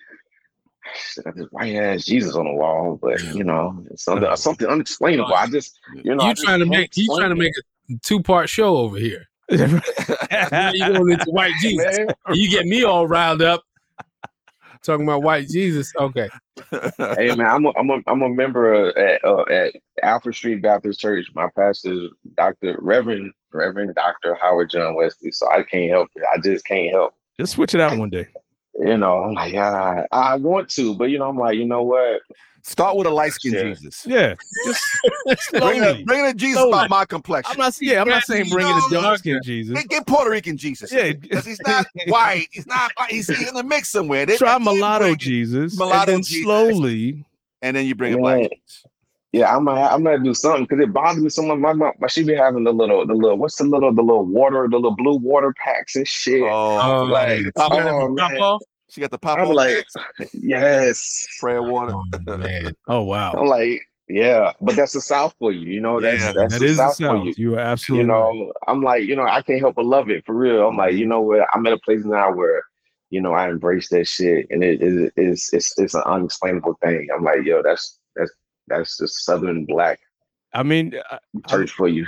I got this white ass Jesus on the wall, but you know, something, something unexplainable. I just, you know, you trying to make you trying to make a two part show over here. Now you going into white Jesus? You get me all riled up talking about white Jesus. Okay. Hey man, I'm a, I'm a, I'm a member at uh, at Alfred Street Baptist Church. My pastor, Doctor Reverend Reverend Doctor Howard John Wesley. So I can't help it. I just can't help. Just switch it out one day. You know, I'm like, I, I want to, but you know, I'm like, you know what? Start with a light skin yeah. Jesus. Yeah. bring a, bring a Jesus Slowly. by my complexion. I'm not, yeah, I'm not saying bring in a dark skin Jesus. Get Puerto Rican Jesus. Yeah. Because he's not white. He's not, he's in the mix somewhere. They, Try mulatto Jesus. Mulatto and Jesus. Slowly. And then you bring yeah. a black Jesus. Yeah, I'm gonna I'm gonna do something because it bothers me so much. My mom, she be having the little the little what's the little the little water the little blue water packs and shit. Oh, like oh, man. She got the pop. I'm like, yes, prayer water. Oh, man. Oh wow. I'm like, yeah, but that's the South for you. You know, that's yeah, that's that the, is South the South for you. You are absolutely. You know, right. I'm like, you know, I can't help but love it for real. I'm like, you know what? I'm at a place now where, you know, I embrace that shit, and it is it, it's, it's it's an unexplainable thing. I'm like, yo, that's that's. That's the Southern Black. I mean, church for you.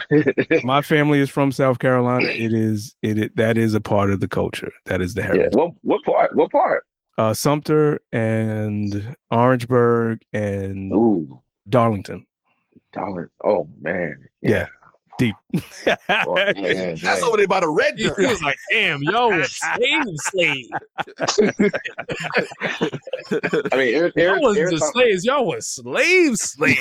My family is from South Carolina. It is it, it that is a part of the culture. That is the heritage. Yeah. What what part? What part? Uh, Sumter and Orangeburg and Ooh. Darlington. Darlington. Oh man. Yeah. yeah. Deep. Oh, man, that's man. over there by the red dirt. He was like, damn, yo, slave, slave. I mean, every, every, wasn't every time, slaves, y'all was slaves, slave.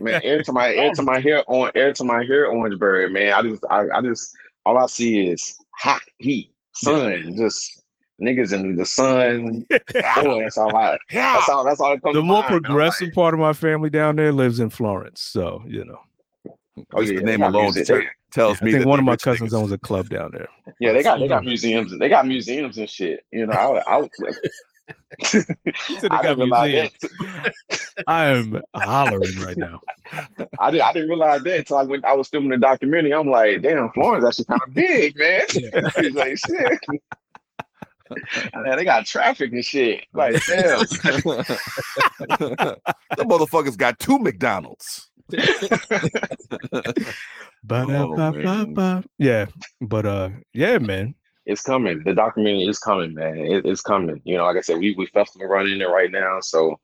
Man, every time I, every time I hear on, every time I hear Orangeburg, man, I just, I, I just, all I see is hot heat, sun, just niggas in the sun. Boy, that's all I. That's all. That's all. That comes the more mind, progressive like, part of my family down there lives in Florence, so you know. Oh, yeah, the name alone t- tells yeah, me. I think one of my cousins things. owns a club down there. Yeah, they got they got museums. They got museums and shit. You know, I I, I, I didn't realize that. I am hollering right now. I did I didn't realize that until I went. I was filming the documentary. I'm like, damn, Florence, that's kind of big, man. He's like, shit. Man, they got traffic and shit. Like, damn, the motherfuckers got two McDonald's. But oh, yeah, but uh, yeah, man, it's coming. The documentary is coming, man. It, it's coming. You know, like I said, we we festival running it right now, so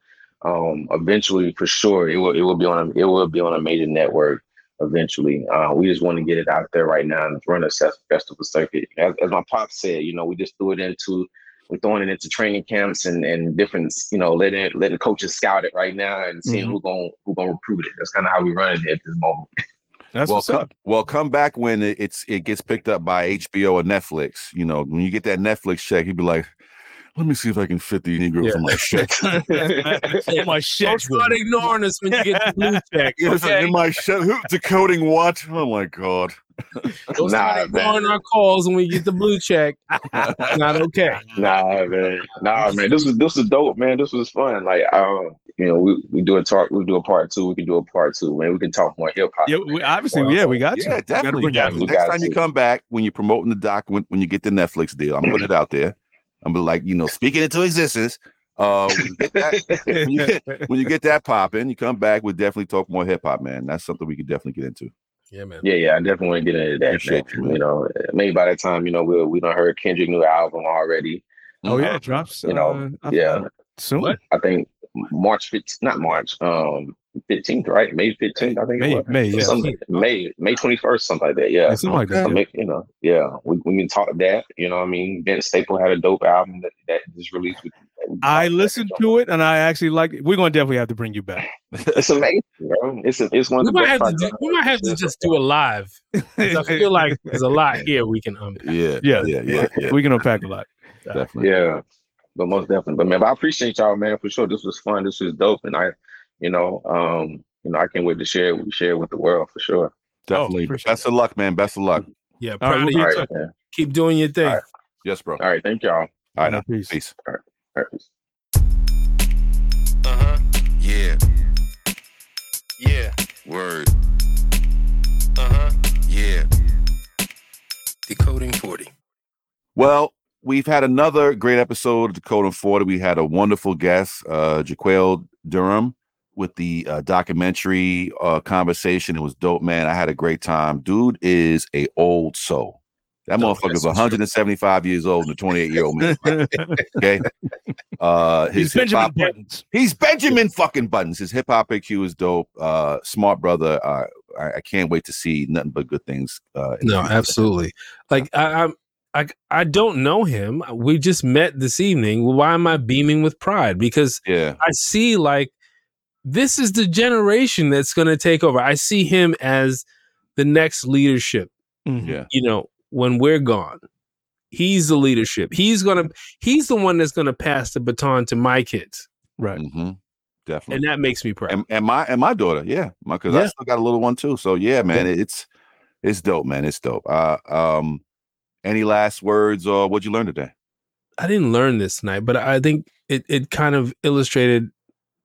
um, eventually, for sure, it will it will be on a, it will be on a major network eventually. Uh, we just want to get it out there right now and run a festival circuit. As, as my pop said, you know, we just threw it into. We're throwing it into training camps and, and different, you know, letting letting coaches scout it right now and seeing mm-hmm. who gonna who gonna recruit it. That's kind of how we run it at this moment. That's well, what's come, up. Well, come back when it, it's it gets picked up by H B O or Netflix. You know, when you get that Netflix check, you'd be like, let me see if I can fit these Negroes yeah. on my check. In my check. Don't start ignoring us when you get the blue check. Okay? In my check. Decoding what? Oh my God. Don't nah, start ignoring our calls when we get the blue check. Not okay. Nah, man. Nah, man. This was this was dope, man. This was fun. Like, um, you know, we, we do a talk. We do a part two. We can do a part two, man. We can talk more hip hop. Yeah, we, obviously, well, yeah, we got yeah, you. Definitely. We got, we Next time you come back, when you're promoting the doc, when, when you get the Netflix deal, I'm putting it out there. I'm like, you know, speaking into existence. Uh, when, you get that, when, you get, when you get that popping, you come back. We'll definitely talk more hip hop, man. That's something we could definitely get into. Yeah, man. Yeah, yeah. I definitely want to get into that. Man. You, man. you know, maybe by that time, you know, we we done heard Kendrick's new album already. Oh um, yeah, it drops. You know, uh, yeah. Soon. I think March fifteenth, not March. Um, fifteenth, right? May fifteenth, I think. May, it was. May, yeah. Something, May, May twenty-first, something like that. Yeah, yeah, something like that. Something, you know, yeah, we we can talk that. You know what I mean? Vince Staples had a dope album that, that just released. With, that I listened to album. It, and I actually like it. We're gonna definitely have to bring you back. It's amazing, bro. It's a, it's one. We of the might have to do, we might have to just do a live. I feel like there's a lot here we can unpack. Yeah, yeah, yeah, yeah, yeah. We can unpack a lot. Definitely. Yeah. But most definitely, but man, but I appreciate y'all, man, for sure. This was fun. This was dope, and I, you know, um, you know, I can't wait to share it, share it with the world for sure. Definitely. Oh, best of luck, man. Best of luck. Yeah. Proud of you. All right, man. Keep doing your thing. All right. Yes, bro. All right. Thank y'all. All right. Now. Peace. Peace. All right. All right. Peace. Uh huh. Yeah. Yeah. Word. Uh huh. Yeah. Decoding forty. Well. We've had another great episode of Decoding forty. We had a wonderful guest, uh, Jaquel Durham, with the uh, documentary uh, conversation. It was dope, man. I had a great time. Dude is a old soul. That no, motherfucker's one hundred seventy-five true. Years old and a twenty-eight-year-old man. Okay, uh, his he's Benjamin Buttons. He's Benjamin fucking Buttons. His hip hop I Q is dope. Uh, smart brother. Uh, I, I can't wait to see nothing but good things. Uh, no, absolutely. Like I, I'm. I, I don't know him. We just met this evening. Why am I beaming with pride? Because yeah. I see like this is the generation that's going to take over. I see him as the next leadership. Mm-hmm. Yeah. You know, when we're gone, he's the leadership. He's going to he's the one that's going to pass the baton to my kids. Right. Mm-hmm. Definitely. And that makes me proud. And, and my and my daughter. Yeah. Because yeah. I still got a little one, too. So, yeah, man, yeah. it's it's dope, man. It's dope. Uh, um. Any last words or what'd you learn today? I didn't learn this tonight, but I think it, it kind of illustrated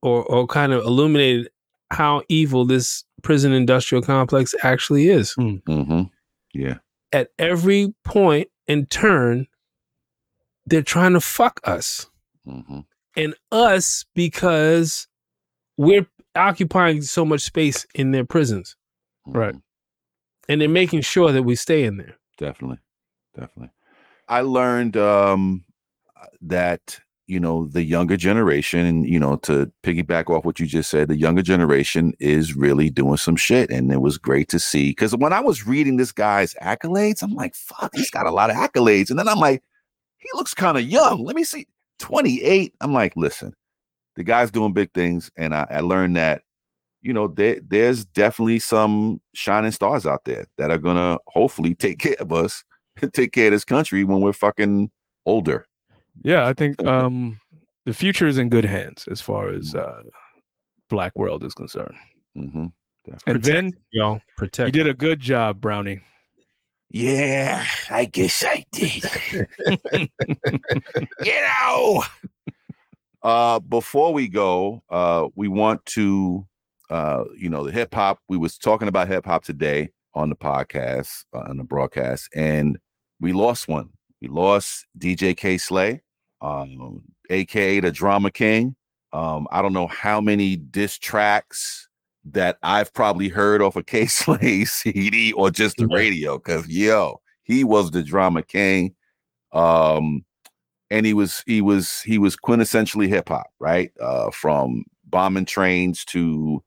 or, or kind of illuminated how evil this prison industrial complex actually is. Mm-hmm. Yeah. At every point and turn, they're trying to fuck us. Mm-hmm. And us because we're occupying so much space in their prisons. Mm-hmm. Right. And they're making sure that we stay in there. Definitely. Definitely. I learned um, that, you know, the younger generation, and, you know, to piggyback off what you just said, the younger generation is really doing some shit. And it was great to see, because when I was reading this guy's accolades, I'm like, fuck, he's got a lot of accolades. And then I'm like, he looks kind of young. Let me see. twenty-eight. I'm like, listen, the guy's doing big things. And I, I learned that, you know, there, there's definitely some shining stars out there that are going to hopefully take care of us. Take care of this country when we're fucking older. Yeah, I think um, the future is in good hands as far as uh, Black world is concerned. Mm-hmm. And then y'all protect. You did a good job, Brownie. Yeah, I guess I did. You know. Uh, before we go, uh, we want to, uh, you know, the hip hop. We was talking about hip hop today on the podcast, uh, on the broadcast, and we lost one. We lost D J K Slay, um, A K A the Drama King. Um, I don't know how many diss tracks that I've probably heard off of K Slay's C D or just the radio, because yo, he was the Drama King, um, and he was he was he was quintessentially hip hop, right? Uh, from bombing trains to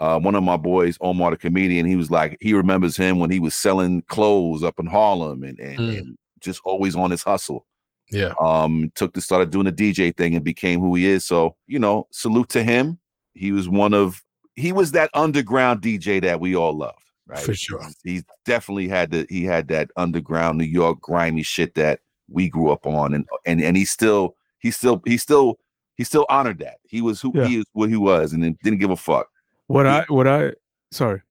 Uh, one of my boys, Omar the comedian, he was like, he remembers him when he was selling clothes up in Harlem and and, mm. and just always on his hustle. Yeah. Um, took to started doing the D J thing and became who he is. So, you know, salute to him. He was one of, he was that underground D J that we all love, right? For sure. He, he definitely had the, he had that underground New York grimy shit that we grew up on. And, and, and he still, he still, he still, he still honored that. He was who yeah. he is, what he was, and then didn't give a fuck. What I, what I, sorry.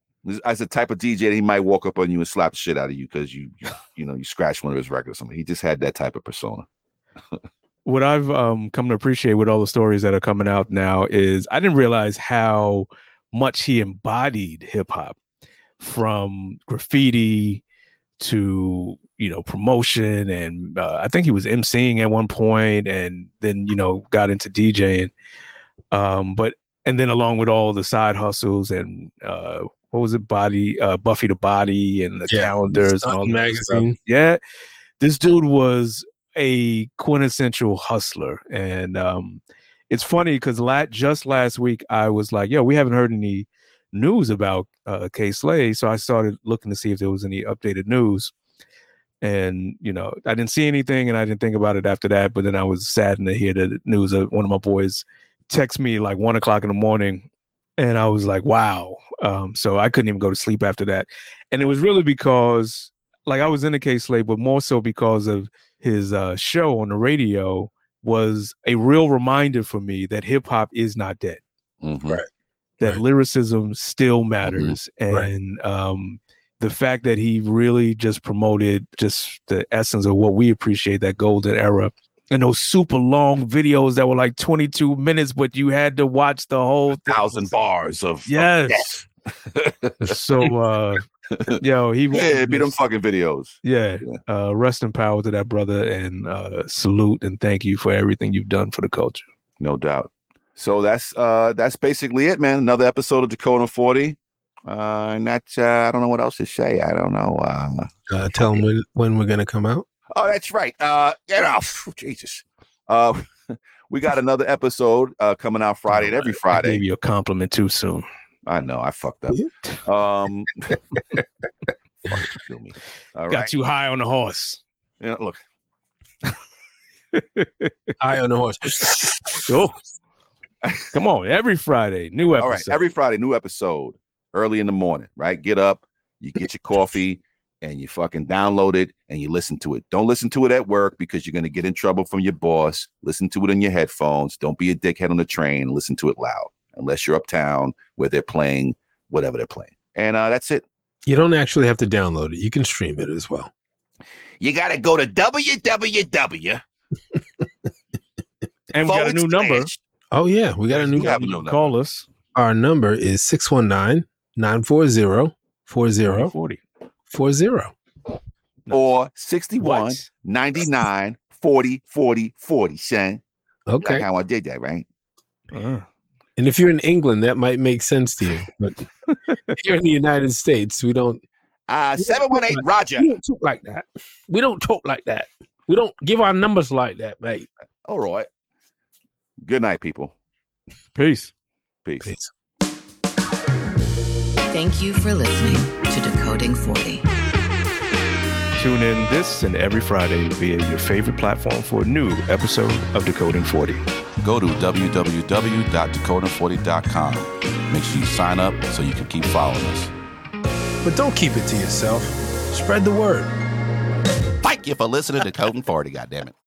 As a type of D J that he might walk up on you and slap the shit out of you because you, you know, you scratched one of his records or something. He just had that type of persona. What I've um, come to appreciate with all the stories that are coming out now is I didn't realize how much he embodied hip hop, from graffiti to, you know, promotion. And uh, I think he was emceeing at one point and then, you know, got into DJing. Um, but And then along with all the side hustles and uh, what was it, Body, uh, Buffy the Body and the yeah, calendars and all magazine. Yeah, this dude was a quintessential hustler, and um, it's funny because la- just last week I was like, yo, we haven't heard any news about uh, K Slade. So I started looking to see if there was any updated news. And, you know, I didn't see anything and I didn't think about it after that. But then I was saddened to hear the news that one of my boys texted me like one o'clock in the morning. And I was like, wow. Um, so I couldn't even go to sleep after that. And it was really because, like, I was in the K Slade, but more so because of his uh, show on the radio was a real reminder for me that hip hop is not dead. Mm-hmm. Right. That right. lyricism still matters. Mm-hmm. And right. um, the fact that he really just promoted just the essence of what we appreciate, that golden era. And those super long videos that were like twenty-two minutes, but you had to watch the whole thing. thousand bars of yes. Of so, uh, yo, he yeah, it'd be them fucking videos. Yeah, uh, rest in power to that brother, and uh, salute and thank you for everything you've done for the culture. No doubt. So that's uh, that's basically it, man. Another episode of Decoding forty. Uh, and that's uh, I don't know what else to say. I don't know. Uh, uh, tell them when, when we're gonna come out. Oh, that's right. Uh, you know, phew, Jesus. Uh, we got another episode uh, coming out Friday, and every Friday. I gave you a compliment too soon. I know. I fucked up. Um, kill me. All got right. you high on the horse. Yeah, look. High on the horse. Oh. Come on. Every Friday, new episode. All right. Every Friday, new episode. Early in the morning, right? Get up. You get your coffee. And you fucking download it and you listen to it. Don't listen to it at work because you're going to get in trouble from your boss. Listen to it in your headphones. Don't be a dickhead on the train. Listen to it loud, unless you're uptown where they're playing whatever they're playing. And uh, that's it. You don't actually have to download it. You can stream it as well. You got to go to double-u double-u double-u. And we got a new number. Oh, yeah. We got a new number. Call us. Our number is six one nine, nine four zero, four zero four zero. four zero or sixty-one ninety-nine forty forty forty, Shane. Okay. Like how I did that, right? Uh, and if you're in England, that might make sense to you. But if you're in the United States, we don't. Uh, we seven one eight don't Roger. Like, we don't talk like that. We don't talk like that. We don't give our numbers like that, mate. All right. Good night, people. Peace. Peace. Peace. Thank you for listening to Decoding forty. Tune in this and every Friday via your favorite platform for a new episode of Decoding forty. Go to double-u double-u double-u dot decoding forty dot com. Make sure you sign up so you can keep following us. But don't keep it to yourself. Spread the word. Thank you for listening to Decoding forty, goddammit.